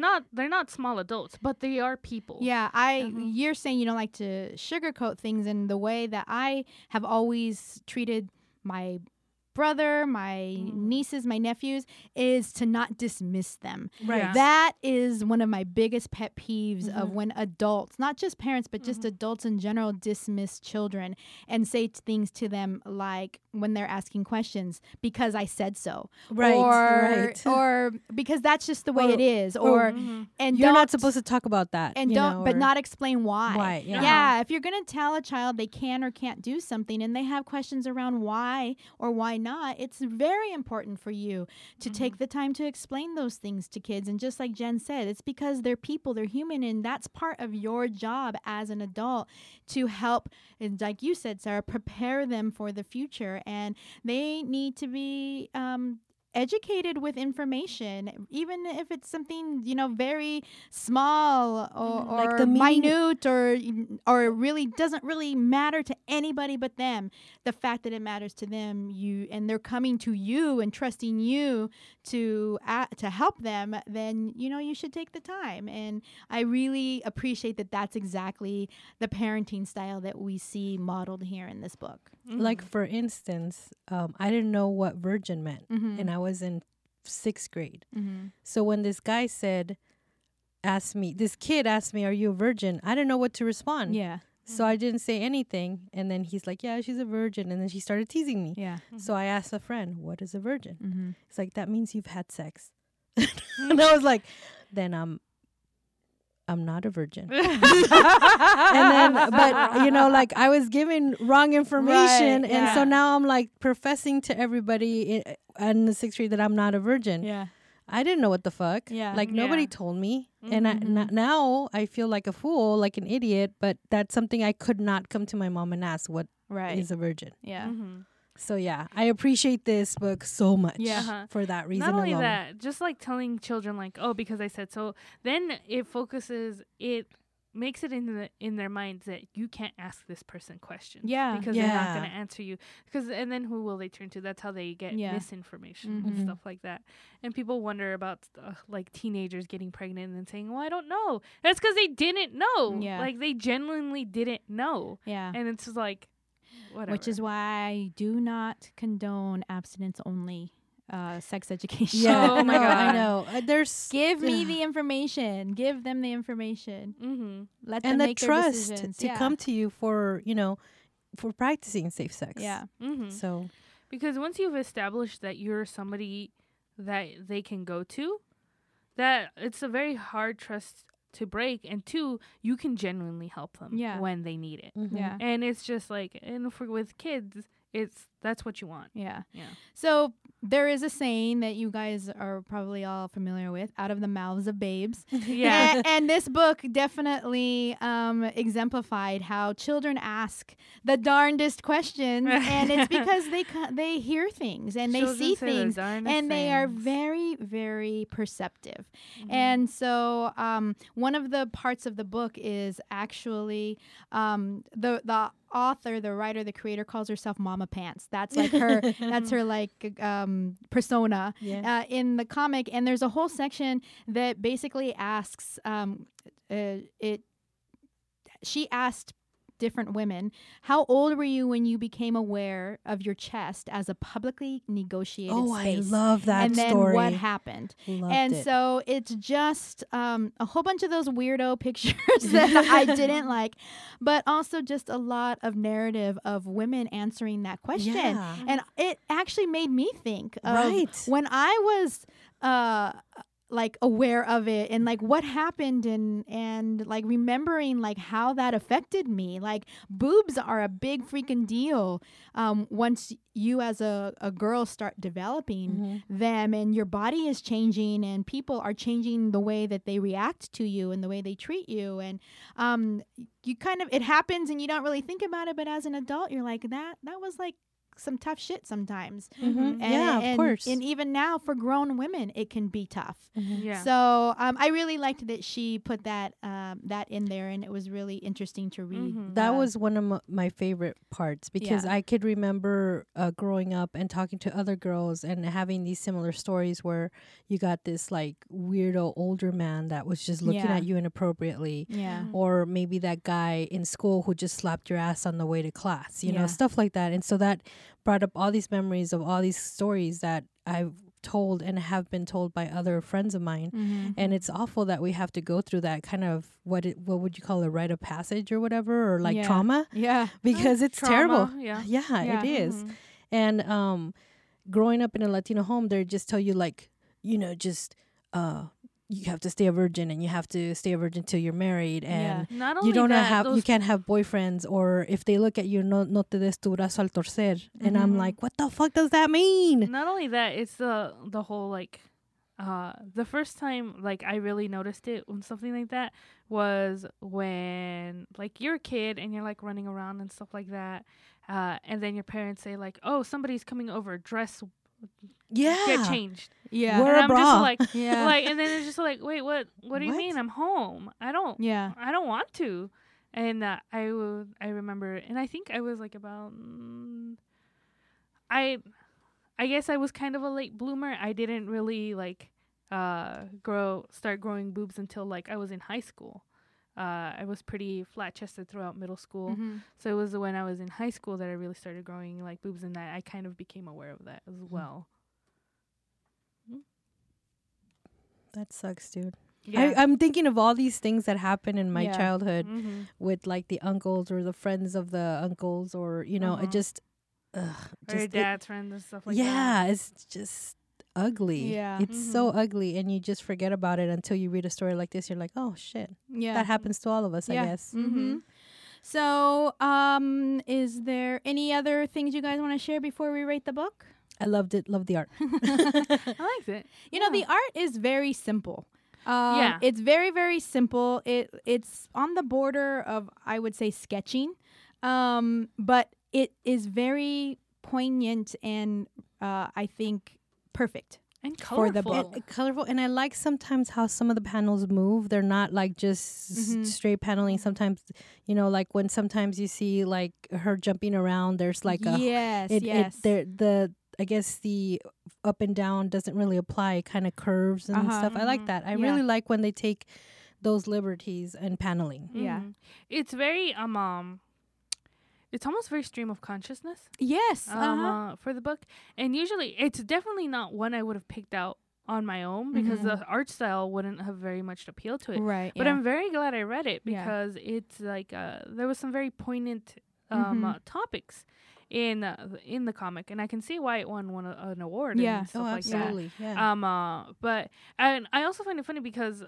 not small adults, but they are people. Yeah. You're saying you don't like to sugarcoat things, and the way that I have always treated my brother, my nieces, my nephews is to not dismiss them. Right. Yeah. That is one of my biggest pet peeves of when adults, not just parents, but just adults in general, dismiss children and say things to them like when they're asking questions, because I said so. Right. Or because that's just the way it is. And you're not supposed to talk about that. And but not explain why. Why? Yeah. If you're going to tell a child they can or can't do something and they have questions around why or why not, it's very important for you to take the time to explain those things to kids. And just like Jen said, it's because they're people, they're human, and that's part of your job as an adult to help, and like you said, Sarah, prepare them for the future. And they need to be educated with information, even if it's something very small or like minute or really doesn't really matter to anybody but them. The fact that it matters to them, and they're coming to you and trusting you to help them, then you should take the time. And I really appreciate that. That's exactly the parenting style that we see modeled here in this book. Like, for instance, I didn't know what virgin meant, and I was in 6th grade. Mm-hmm. So when this guy asked me, are you a virgin? I didn't know what to respond. Yeah. So I didn't say anything. And then he's like, yeah, she's a virgin. And then she started teasing me. Yeah. Mm-hmm. So I asked a friend, what is a virgin? Mm-hmm. It's like, that means you've had sex. And I was like, then I'm not a virgin. But I was given wrong information. Right, and so now I'm like professing to everybody in the 6th grade that I'm not a virgin. Yeah. I didn't know what the fuck. Yeah. Like nobody told me. Mm-hmm. And now I feel like a fool, like an idiot, but that's something I could not come to my mom and ask, what is a virgin? Yeah. Mm-hmm. So, yeah, I appreciate this book so much for that reason alone. Not only that, just like telling children, like, oh, because I said so, then it focuses it makes it in their minds that you can't ask this person questions. Yeah. Because they're not going to answer you. Because, and then who will they turn to? That's how they get misinformation and stuff like that. And people wonder about like teenagers getting pregnant and then saying, well, I don't know. That's because they didn't know. Yeah. Like they genuinely didn't know. Yeah. And it's just like, whatever. Which is why I do not condone abstinence only sex education. Yeah. Oh my God. I know. Give me the information. Give them the information. Mm-hmm. Let them make their decisions. And the trust to come to you for, you know, for practicing safe sex. Yeah. Mm-hmm. So. Because once you've established that you're somebody that they can go to, that it's a very hard trust to break. And two, you can genuinely help them when they need it. Mm-hmm. Yeah. And it's just like, and for with kids, that's what you want. Yeah. Yeah. So there is a saying that you guys are probably all familiar with, out of the mouths of babes. Yeah. And this book definitely exemplified how children ask the darndest questions, and it's because they hear things and children they see things they are very, very perceptive. Mm-hmm. And so one of the parts of the book is actually the author, the writer, the creator calls herself Mama Pants. That's like her persona in the comic. And there's a whole section that basically asks she asked different women, how old were you when you became aware of your chest as a publicly negotiated space? I love that and story. And then what happened? So it's just a whole bunch of those weirdo pictures that I didn't like, but also just a lot of narrative of women answering that question. Yeah. And it actually made me think of when I was like aware of it and like what happened and like remembering like how that affected me. Like boobs are a big freaking deal once you as a girl start developing them, and your body is changing and people are changing the way that they react to you and the way they treat you, and you kind of, it happens and you don't really think about it, but as an adult you're like, that was like some tough shit sometimes. Of course. And even now for grown women it can be tough. So I really liked that she put that in there, and it was really interesting to read. That was one of my favorite parts, because I could remember growing up and talking to other girls and having these similar stories where you got this like weirdo older man that was just looking at you inappropriately, or maybe that guy in school who just slapped your ass on the way to class, you know, stuff like that. And so that brought up all these memories of all these stories that I've told and have been told by other friends of mine. And it's awful that we have to go through that kind of what would you call a rite of passage or whatever, or like trauma, because it's terrible. It is. And growing up in a Latino home, they just tell you like, you know, just you have to stay a virgin, and you have to stay a virgin till you're married, and you can't have boyfriends, or if they look at you, no te des tu brazo al torcer. And I'm like, what the fuck does that mean? Not only that, it's the whole like, the first time like I really noticed it when something like that was when like you're a kid and you're like running around and stuff like that, and then your parents say like, oh, somebody's coming over, dress. Get changed. Wear a bra. I'm just like, like, and then it's just like, wait, what do you mean? I'm home. I don't want to. And I remember, and I think I was like about, I guess I was kind of a late bloomer. I didn't really like start growing boobs until like I was in high school. I was pretty flat-chested throughout middle school. So it was when I was in high school that I really started growing like boobs, and that I kind of became aware of that as well. That sucks, dude. Yeah. I'm thinking of all these things that happened in my childhood with like the uncles or the friends of the uncles, or, you know, it just... or your dad's friends and stuff like that. Yeah, it's just... ugly. It's so ugly, and you just forget about it until you read a story like this. You're like, oh shit, that happens to all of us, I guess. So is there any other things you guys want to share before we rate the book? I loved it. Love the art. I liked it. You know, the art is very simple. It's very, very simple. It's on the border of, I would say, sketching, but it is very poignant and I think perfect And colorful. For the book. And colorful. And I like sometimes how some of the panels move. They're not like just straight paneling. Sometimes, you know, like when sometimes you see like her jumping around, there's like a... I guess the up and down doesn't really apply. It kind of curves and stuff. I like that. I really like when they take those liberties and paneling. Yeah. It's very... It's almost very stream of consciousness. Yes. For the book. And usually it's definitely not one I would have picked out on my own because the art style wouldn't have very much appeal to it. Right. But I'm very glad I read it because it's like there was some very poignant topics in the comic. And I can see why it won an award and stuff like that. Absolutely. Yeah. But and I also find it funny because...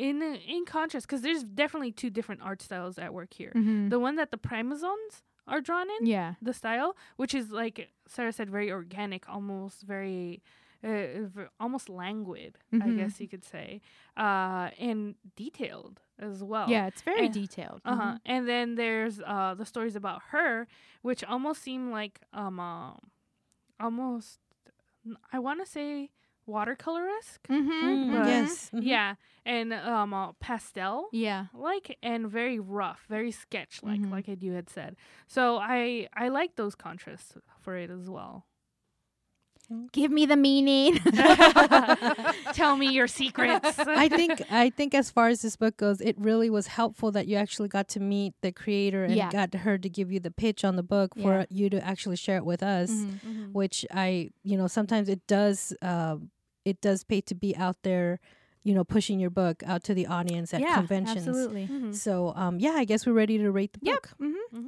In contrast, because there's definitely two different art styles at work here. The one that the Primazones are drawn in, the style, which is like Sarah said, very organic, almost very, almost languid, I guess you could say, and detailed as well. Yeah, it's very detailed. And then there's the stories about her, which almost seem like almost, I want to say, watercolor-esque. Yeah. And pastel. Yeah. Like, and very rough, very sketch-like, like you had said. So I like those contrasts for it as well. Give me the meaning. Tell me your secrets. I think as far as this book goes, it really was helpful that you actually got to meet the creator and got her to give you the pitch on the book for you to actually share it with us, which I, you know, sometimes it does pay to be out there, you know, pushing your book out to the audience at conventions. Absolutely. So, I guess we're ready to rate the book.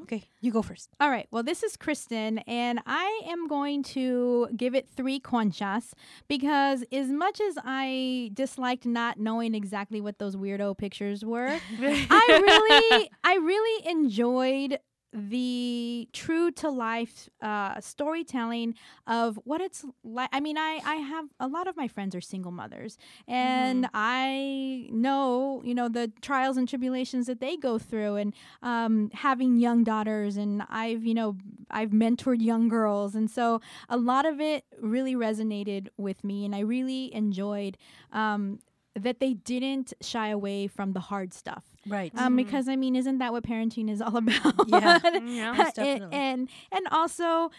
Okay, you go first. All right. Well, this is Kristen, and I am going to give it 3 conchas because as much as I disliked not knowing exactly what those weirdo pictures were, I really enjoyed the true to life storytelling of what it's like. I mean, I have a lot of my friends are single mothers, and I know, you know, the trials and tribulations that they go through, and having young daughters, and I've mentored young girls, and so a lot of it really resonated with me, and I really enjoyed that they didn't shy away from the hard stuff. Right. Because, I mean, isn't that what parenting is all about? Yeah, definitely. And also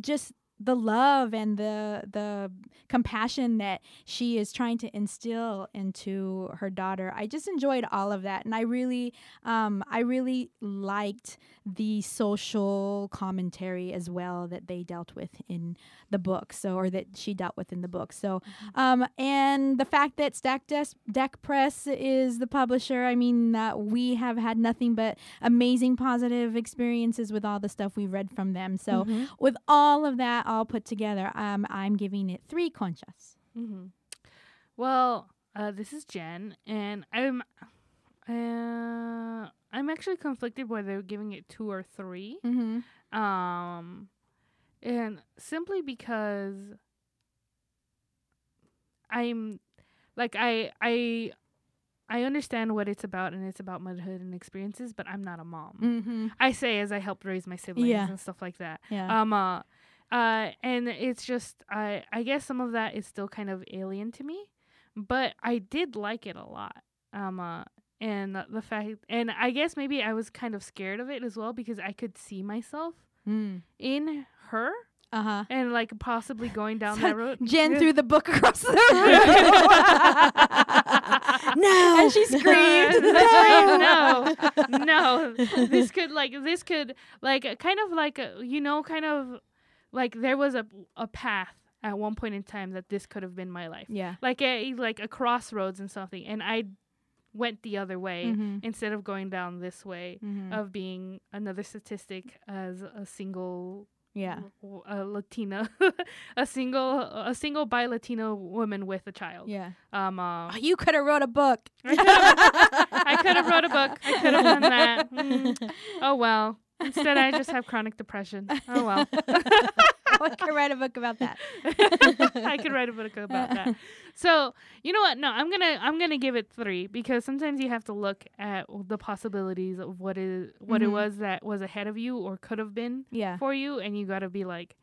just the love and the compassion that she is trying to instill into her daughter. I just enjoyed all of that. And I really liked the social commentary as well that they dealt with in the book. So, or that she dealt with in the book. So, and the fact that Stack Deck Press is the publisher, I mean, we have had nothing but amazing positive experiences with all the stuff we've read from them. So with all of that all put together, I'm giving it 3 conchas. Well, this is Jen, and I'm actually conflicted whether giving it 2 or 3, and simply because I'm like I understand what it's about, and it's about motherhood and experiences, but I'm not a mom. I say as I helped raise my siblings and stuff like that. And it's just, I guess some of that is still kind of alien to me, but I did like it a lot. And the fact, and I guess maybe I was kind of scared of it as well because I could see myself in her. And like possibly going down that road. Jen threw the book across the room. No, and she screamed. No. This could kind of like there was a path at one point in time that this could have been my life. Yeah. Like a crossroads and something. And I went the other way instead of going down this way of being another statistic as a single Latina, a single bi Latino woman with a child. You could have wrote a book. I could have wrote a book. I could have done that. Oh well. Instead, I just have chronic depression. Oh well. I could write a book about that. So you know what? No, I'm gonna give it 3 because sometimes you have to look at the possibilities of what it was that was ahead of you or could have been for you, and you gotta be like,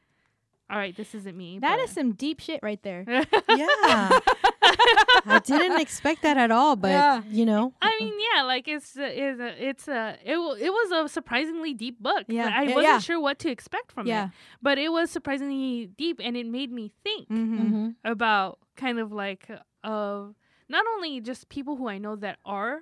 all right, this isn't me. That is some deep shit right there. Yeah. I didn't expect that at all, but you know. I mean, yeah, like it was a surprisingly deep book. Yeah. Like, I wasn't sure what to expect from it, but it was surprisingly deep, and it made me think about kind of like of not only just people who I know that are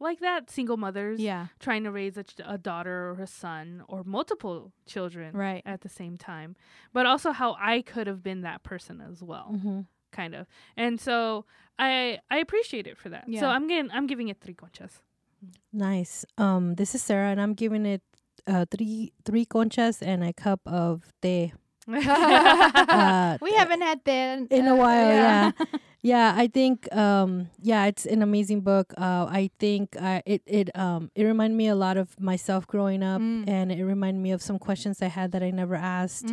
like that, single mothers trying to raise a daughter or a son or multiple children at the same time, but also how I could have been that person as well, kind of. And so I appreciate it for that. Yeah. So I'm giving it 3 conchas. Nice. This is Sarah, and I'm giving it three conchas and a cup of te. We haven't had that in a while. I think it's an amazing book. I think it reminded me a lot of myself growing up, and it reminded me of some questions I had that I never asked.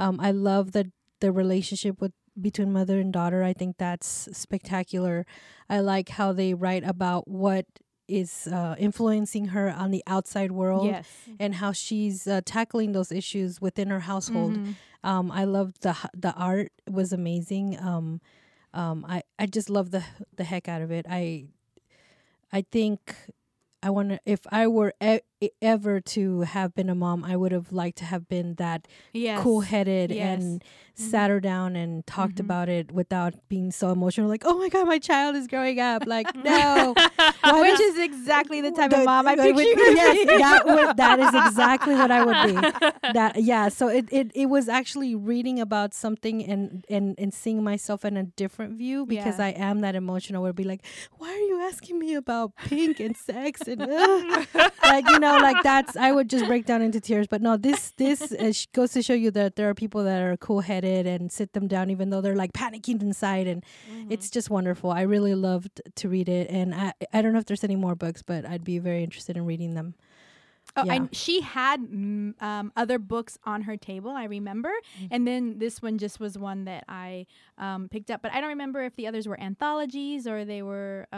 I love the relationship between mother and daughter. I think that's spectacular. I like how they write about what is influencing her on the outside world, and how she's tackling those issues within her household. I loved the art was amazing. I just love the heck out of it. I think I wonder if I were ever to have been a mom, I would have liked to have been that cool-headed and sat her down and talked about it without being so emotional. Like, oh my God, my child is growing up. Like, no. Which is exactly the type of mom I picture. That is exactly what I would be. So it was actually reading about something and seeing myself in a different view, because I am that emotional. Where I'd be like, why are you asking me about pink and sex and like, you know. Like that's, I would just break down into tears. But no, this goes to show you that there are people that are cool-headed and sit them down, even though they're like panicking inside, and it's just wonderful. I really loved to read it, and I don't know if there's any more books, but I'd be very interested in reading them. Oh, yeah. And she had other books on her table, I remember. And then this one just was one that I picked up. But I don't remember if the others were anthologies or they were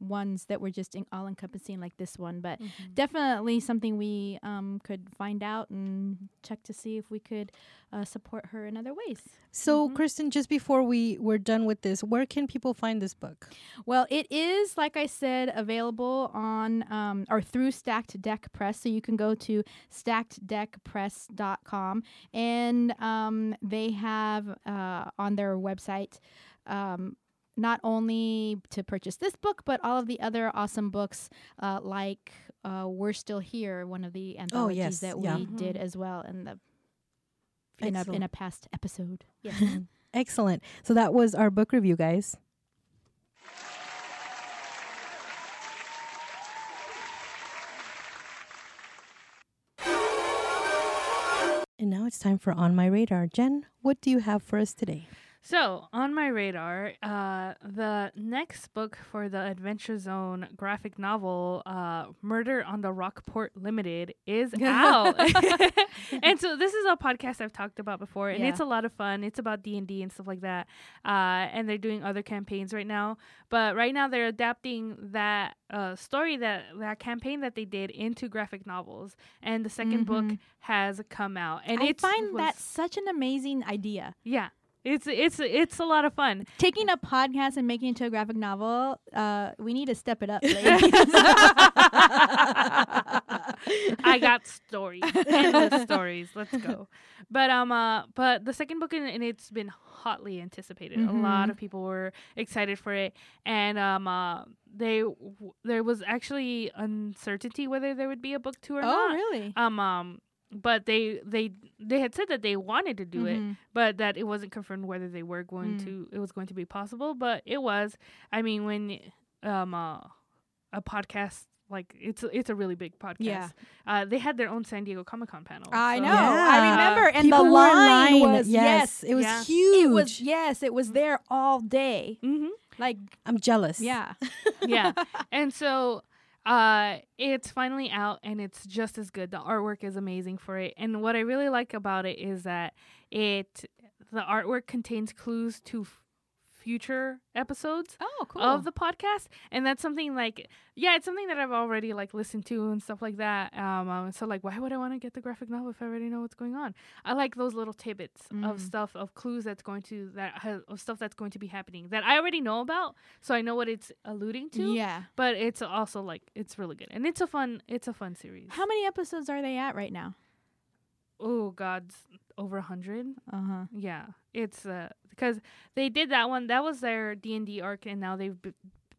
ones that were just all-encompassing like this one. But definitely something we could find out and check to see if we could support her in other ways. So, Kristen, just before we're done with this, where can people find this book? Well, it is, like I said, available on or through Stacked Deck Press. So you can go to stackeddeckpress.com, and they have on their website not only to purchase this book, but all of the other awesome books like We're Still Here, one of the anthologies that we did as well in a past episode. Yes. Excellent. So that was our book review, guys. And now it's time for On My Radar. Jen, what do you have for us today? So, On My Radar, the next book for the Adventure Zone graphic novel, Murder on the Rockport Limited, is out. And so this is a podcast I've talked about before, and it's a lot of fun. It's about D&D and stuff like that. And they're doing other campaigns right now. But right now they're adapting that story, that campaign that they did, into graphic novels. And the second book has come out. And I find that such an amazing idea. Yeah. It's a lot of fun. Taking a podcast and making it into a graphic novel, we need to step it up, ladies. I got stories. Endless stories. Let's go. But but the second book, and it's been hotly anticipated. A lot of people were excited for it, and there was actually uncertainty whether there would be a book two or not. Oh, really? But they had said that they wanted to do it, but that it wasn't confirmed whether they were going to. It was going to be possible, but it was. I mean, when a podcast like it's a really big podcast. Yeah. They had their own San Diego Comic Con panel. I know. Yeah. I remember, and people the line was it was huge. It was it was there all day. Like, I'm jealous. Yeah, yeah, and so. It's finally out, and it's just as good. The artwork is amazing for it, and what I really like about it is that the artwork contains clues to future episodes of the podcast. And that's something like, yeah, it's something that I've already like listened to and stuff like that. So like, why would I want to get the graphic novel if I already know what's going on? I like those little tidbits of stuff, of clues that's going to of stuff that's going to be happening that I already know about. So I know what it's alluding to. Yeah. But it's also like, it's really good. And it's a fun series. How many episodes are they at right now? Oh, God, over 100. Uh-huh. Yeah. It's because they did that one. That was their D&D arc, and now they've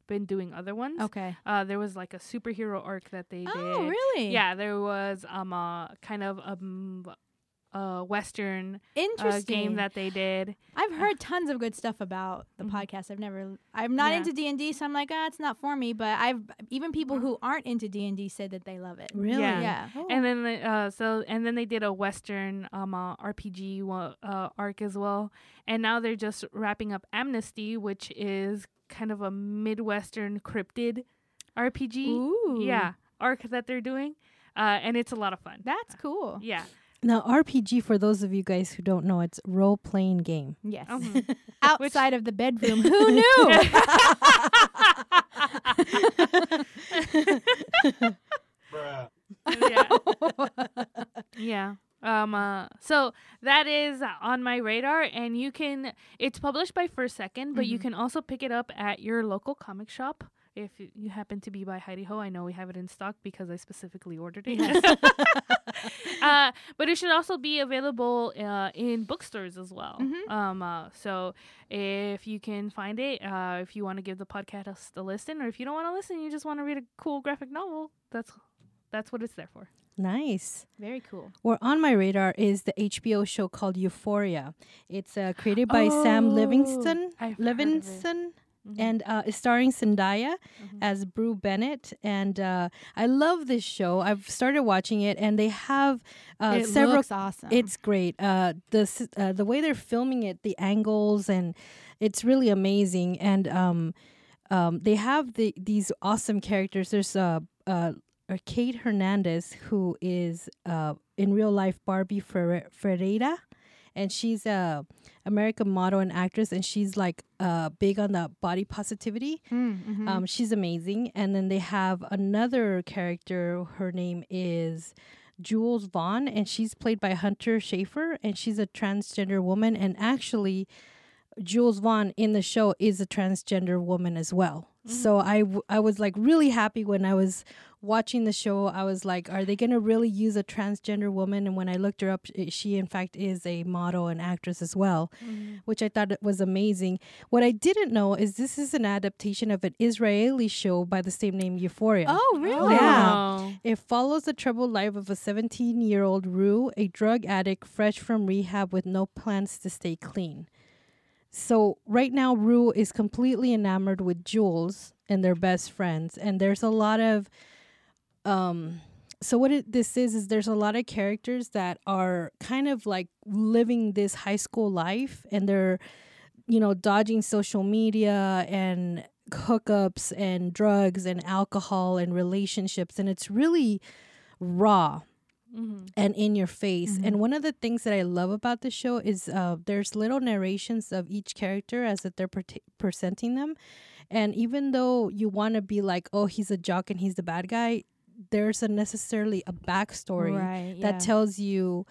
been doing other ones. Okay. There was like a superhero arc that they did. Oh, really? Yeah, there was kind of Western game that they did. I've heard tons of good stuff about the podcast. I'm not into D&D, so I'm like, it's not for me. But even people who aren't into D&D said that they love it. Really? Yeah. Oh. And then they did a Western RPG arc as well. And now they're just wrapping up Amnesty, which is kind of a Midwestern cryptid RPG. Ooh. Yeah, arc that they're doing, and it's a lot of fun. That's cool. Yeah. Now, RPG, for those of you guys who don't know, it's role-playing game. Yes. Mm-hmm. Outside of the bedroom. Who knew? Yeah. So that is on my radar, and it's published by First Second, but you can also pick it up at your local comic shop. If you happen to be by Hi De Ho, I know we have it in stock because I specifically ordered it. But it should also be available in bookstores as well. Mm-hmm. So if you can find it, if you want to give the podcast a listen, or if you don't want to listen, you just want to read a cool graphic novel, that's what it's there for. Nice. Very cool. Well, on my radar is the HBO show called Euphoria. It's created by Sam Levinson. And it's starring Zendaya as Brew Bennett. And I love this show. I've started watching it, and they have several. It looks awesome. It's great. The way they're filming it, the angles, and it's really amazing. And they have these awesome characters. There's Kate Hernandez, who is in real life Barbie Ferreira. And she's an American model and actress, and she's like big on the body positivity. Mm-hmm. She's amazing. And then they have another character. Her name is Jules Vaughn, and she's played by Hunter Schafer, and she's a transgender woman. And actually, Jules Vaughn in the show is a transgender woman as well. Mm-hmm. So I was like really happy when I was watching the show. I was like, are they going to really use a transgender woman? And when I looked her up, she in fact is a model and actress as well, which I thought was amazing. What I didn't know is this is an adaptation of an Israeli show by the same name, Euphoria. Oh, really? Yeah. Oh. It follows the troubled life of a 17-year-old Rue, a drug addict fresh from rehab with no plans to stay clean. So right now, Rue is completely enamored with Jules and their best friends. And there's a lot of... So what this is there's a lot of characters that are kind of like living this high school life, and they're, dodging social media and hookups and drugs and alcohol and relationships. And it's really raw and in your face. Mm-hmm. And one of the things that I love about the show is there's little narrations of each character as if they're presenting them. And even though you want to be like, oh, he's a jock and he's the bad guy, there's necessarily a backstory that tells you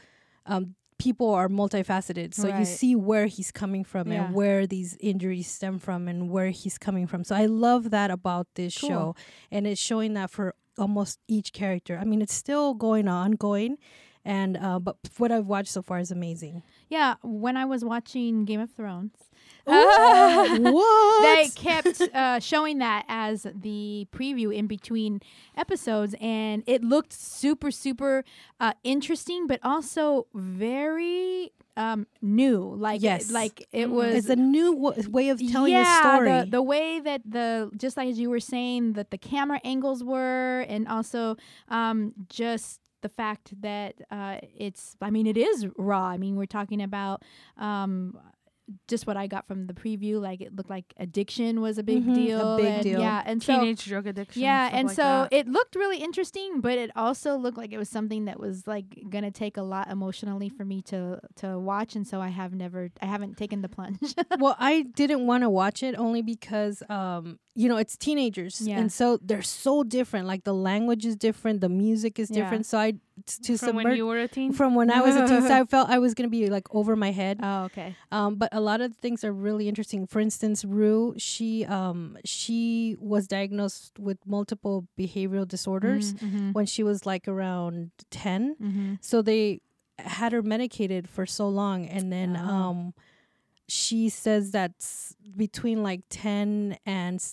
people are multifaceted. So you see where he's coming from and where these injuries stem from and where he's coming from. So I love that about this show. And it's showing that for almost each character. I mean, it's still ongoing. And but what I've watched so far is amazing. Yeah, when I was watching Game of Thrones, they kept showing that as the preview in between episodes, and it looked super, super interesting, but also very new. Like, yes. Like it was. It's a new way of telling the story. Yeah, the way that just like as you were saying, that the camera angles were, and also just. The fact that it is raw. I mean, we're talking about just what I got from the preview, like it looked like addiction was a big deal. A big deal. Yeah. And teenage drug addiction. Yeah. And like so it looked really interesting, but it also looked like it was something that was like going to take a lot emotionally for me to watch. And so I haven't taken the plunge. Well, I didn't want to watch it only because, you know, it's teenagers. Yeah. And so they're so different. Like the language is different. The music is different. So when you were a teen? From when I was a teen. So I felt I was going to be like over my head. Oh, okay. But a lot of things are really interesting. For instance, Rue, she was diagnosed with multiple behavioral disorders when she was like around 10. Mm-hmm. So they had her medicated for so long. And then she says that between like 10 and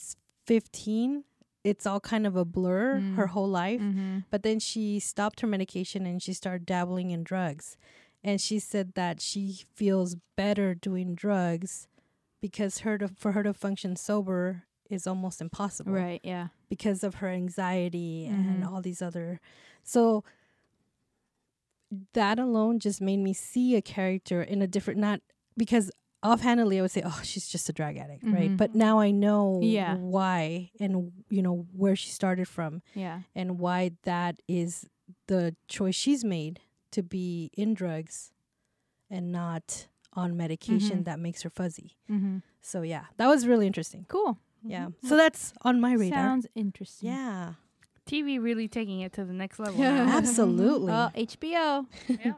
15, it's all kind of a blur, her whole life. Mm-hmm. But then she stopped her medication and she started dabbling in drugs. And she said that she feels better doing drugs because for her to function sober is almost impossible. Right, yeah. Because of her anxiety and all these other... So that alone just made me see a character in a different... Not because... Offhandedly, I would say, oh, she's just a drug addict, right? But now I know why and, you know, where she started from and why that is the choice she's made to be in drugs and not on medication that makes her fuzzy. Mm-hmm. So, yeah, that was really interesting. Cool. Yeah. Mm-hmm. So that's on my radar. Sounds interesting. Yeah. TV really taking it to the next level. Yeah. Absolutely. Oh, HBO. Yeah.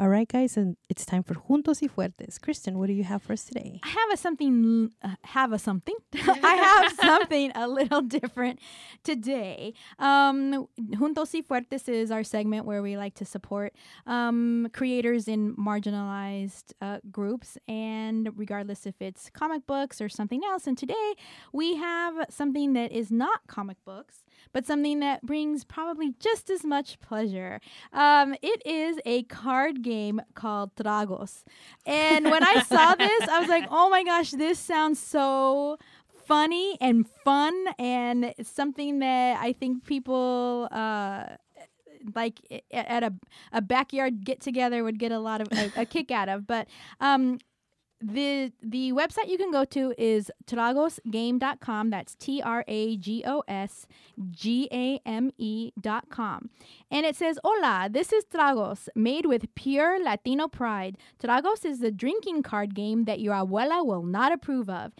All right, guys, and it's time for Juntos y Fuertes. Kristen, what do you have for us today? I have something a little different today. Juntos y Fuertes is our segment where we like to support creators in marginalized groups, and regardless if it's comic books or something else. And today we have something that is not comic books, but something that brings probably just as much pleasure. It is a card game called Tragos. And when I saw this, I was like, oh my gosh, this sounds so funny and fun. And it's something that I think people... like at a backyard get-together would get a lot of a kick out of. But... The website you can go to is tragosgame.com. That's tragosgame.com. And it says, hola, this is Tragos, made with pure Latino pride. Tragos is the drinking card game that your abuela will not approve of.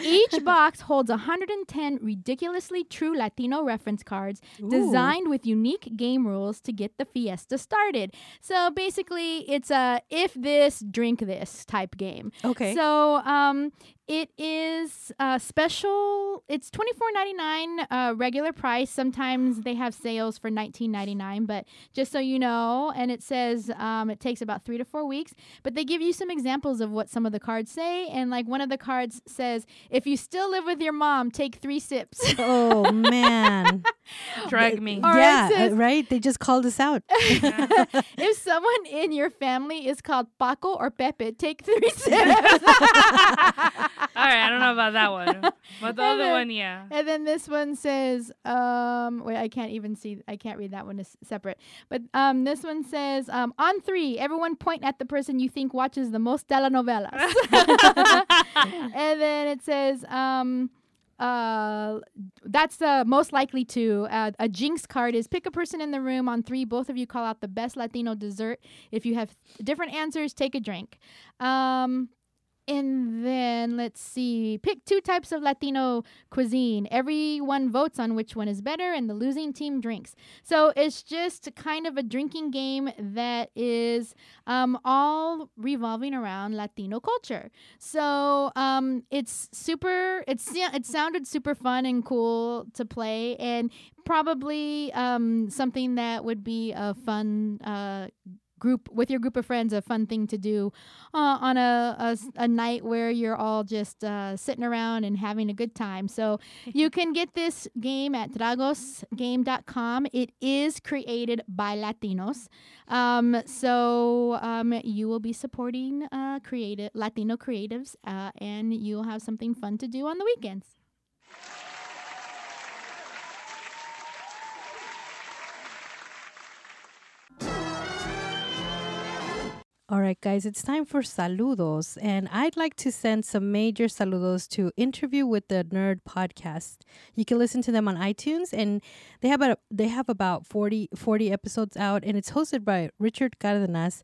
Each box holds 110 ridiculously true Latino reference cards designed with unique game rules to get the fiesta started. So basically, it's a if this, drink this type game. Okay. So it is special. It's $24.99 regular price. Sometimes they have sales for $19.99, but just so you know. And it says it takes about 3 to 4 weeks, but they give you some examples of what some of the cards say. And like one of the cards says, if you still live with your mom, take 3 sips. Oh, man. Drag me. Yeah, says, right? They just called us out. If someone in your family is called Paco or Pepe, take 3 sips. All right, I don't know about that one, but the other one, yeah. And then this one says, wait, I can't read that one, it's separate. But this one says, on 3, everyone point at the person you think watches the most telenovelas. And then it says, that's the most likely to. A jinx card is pick a person in the room. On 3, both of you call out the best Latino dessert. If you have different answers, take a drink. And then, let's see, pick 2 types of Latino cuisine. Everyone votes on which one is better, and the losing team drinks. So it's just kind of a drinking game that is all revolving around Latino culture. So it's super, it sounded super fun and cool to play, and probably something that would be a fun group with your group of friends, a fun thing to do on a night where you're all just sitting around and having a good time. So you can get this game at tragosgame.com. It is created by Latinos, so you will be supporting Latino creatives, and you'll have something fun to do on the weekends. All right, guys, it's time for saludos, and I'd like to send some major saludos to Interview with the Nerd Podcast. You can listen to them on iTunes, and they have about 40 episodes out, and it's hosted by Richard Cardenas.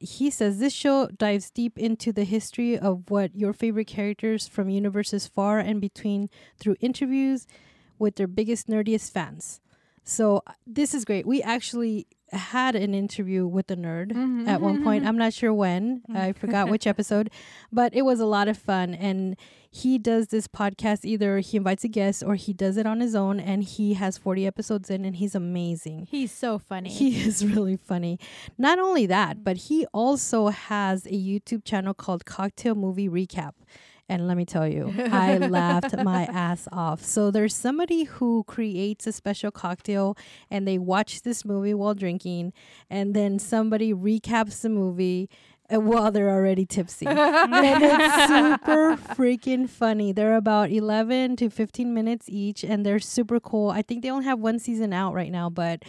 He says, this show dives deep into the history of what your favorite characters from universes far and between through interviews with their biggest, nerdiest fans. So this is great. We actually had an interview with a nerd at one point. I'm not sure when. I forgot which episode, but it was a lot of fun. And he does this podcast, either he invites a guest or he does it on his own, and he has 40 episodes in, and he's amazing. He's so funny. He is really funny. Not only that, but he also has a YouTube channel called Cocktail Movie Recap. And let me tell you, I laughed my ass off. So there's somebody who creates a special cocktail, and they watch this movie while drinking, and then somebody recaps the movie while they're already tipsy. And it's super freaking funny. They're about 11 to 15 minutes each, and they're super cool. I think they only have one season out right now, but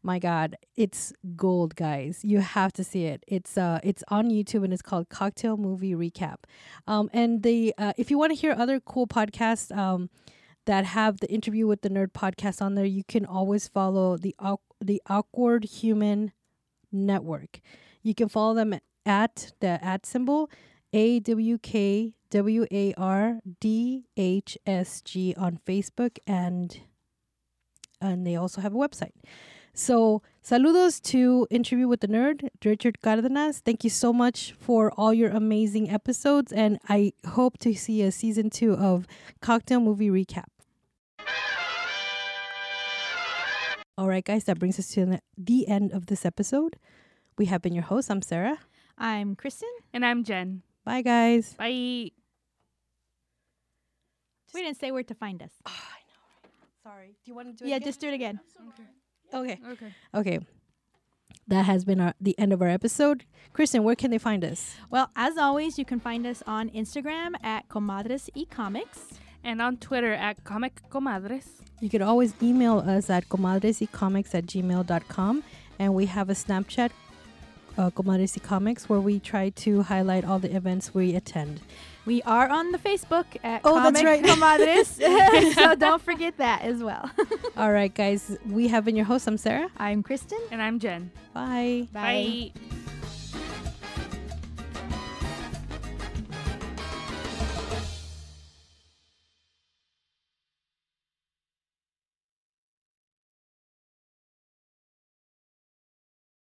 my God, it's gold, guys. You have to see it. It's on YouTube, and it's called Cocktail Movie Recap. And the if you want to hear other cool podcasts that have the Interview with the Nerd Podcast on there, you can always follow the Awkward Human Network. You can follow them at the @ symbol AWKWARDHSG on Facebook, and they also have a website. So, saludos to Interview with the Nerd, Richard Cardenas. Thank you so much for all your amazing episodes, and I hope to see a season 2 of Cocktail Movie Recap. All right, guys, that brings us to the end of this episode. We have been your hosts. I'm Sarah. I'm Kristen. And I'm Jen. Bye, guys. Bye. We didn't say where to find us. Oh, I know. Sorry. Do you want to do it again? Yeah, just do it again. Okay. That has been the end of our episode. Kristen, where can they find us? Well, as always, you can find us on Instagram at Comadres y Comics. And on Twitter at Comic Comadres. You can always email us at comadresycomics@gmail.com. And we have a Snapchat, Comadres y Comics, where we try to highlight all the events we attend. We are on the Facebook at Comic Comadres, so don't forget that as well. All right, guys, we have been your hosts. I'm Sarah. I'm Kristen. And I'm Jen. Bye. Bye.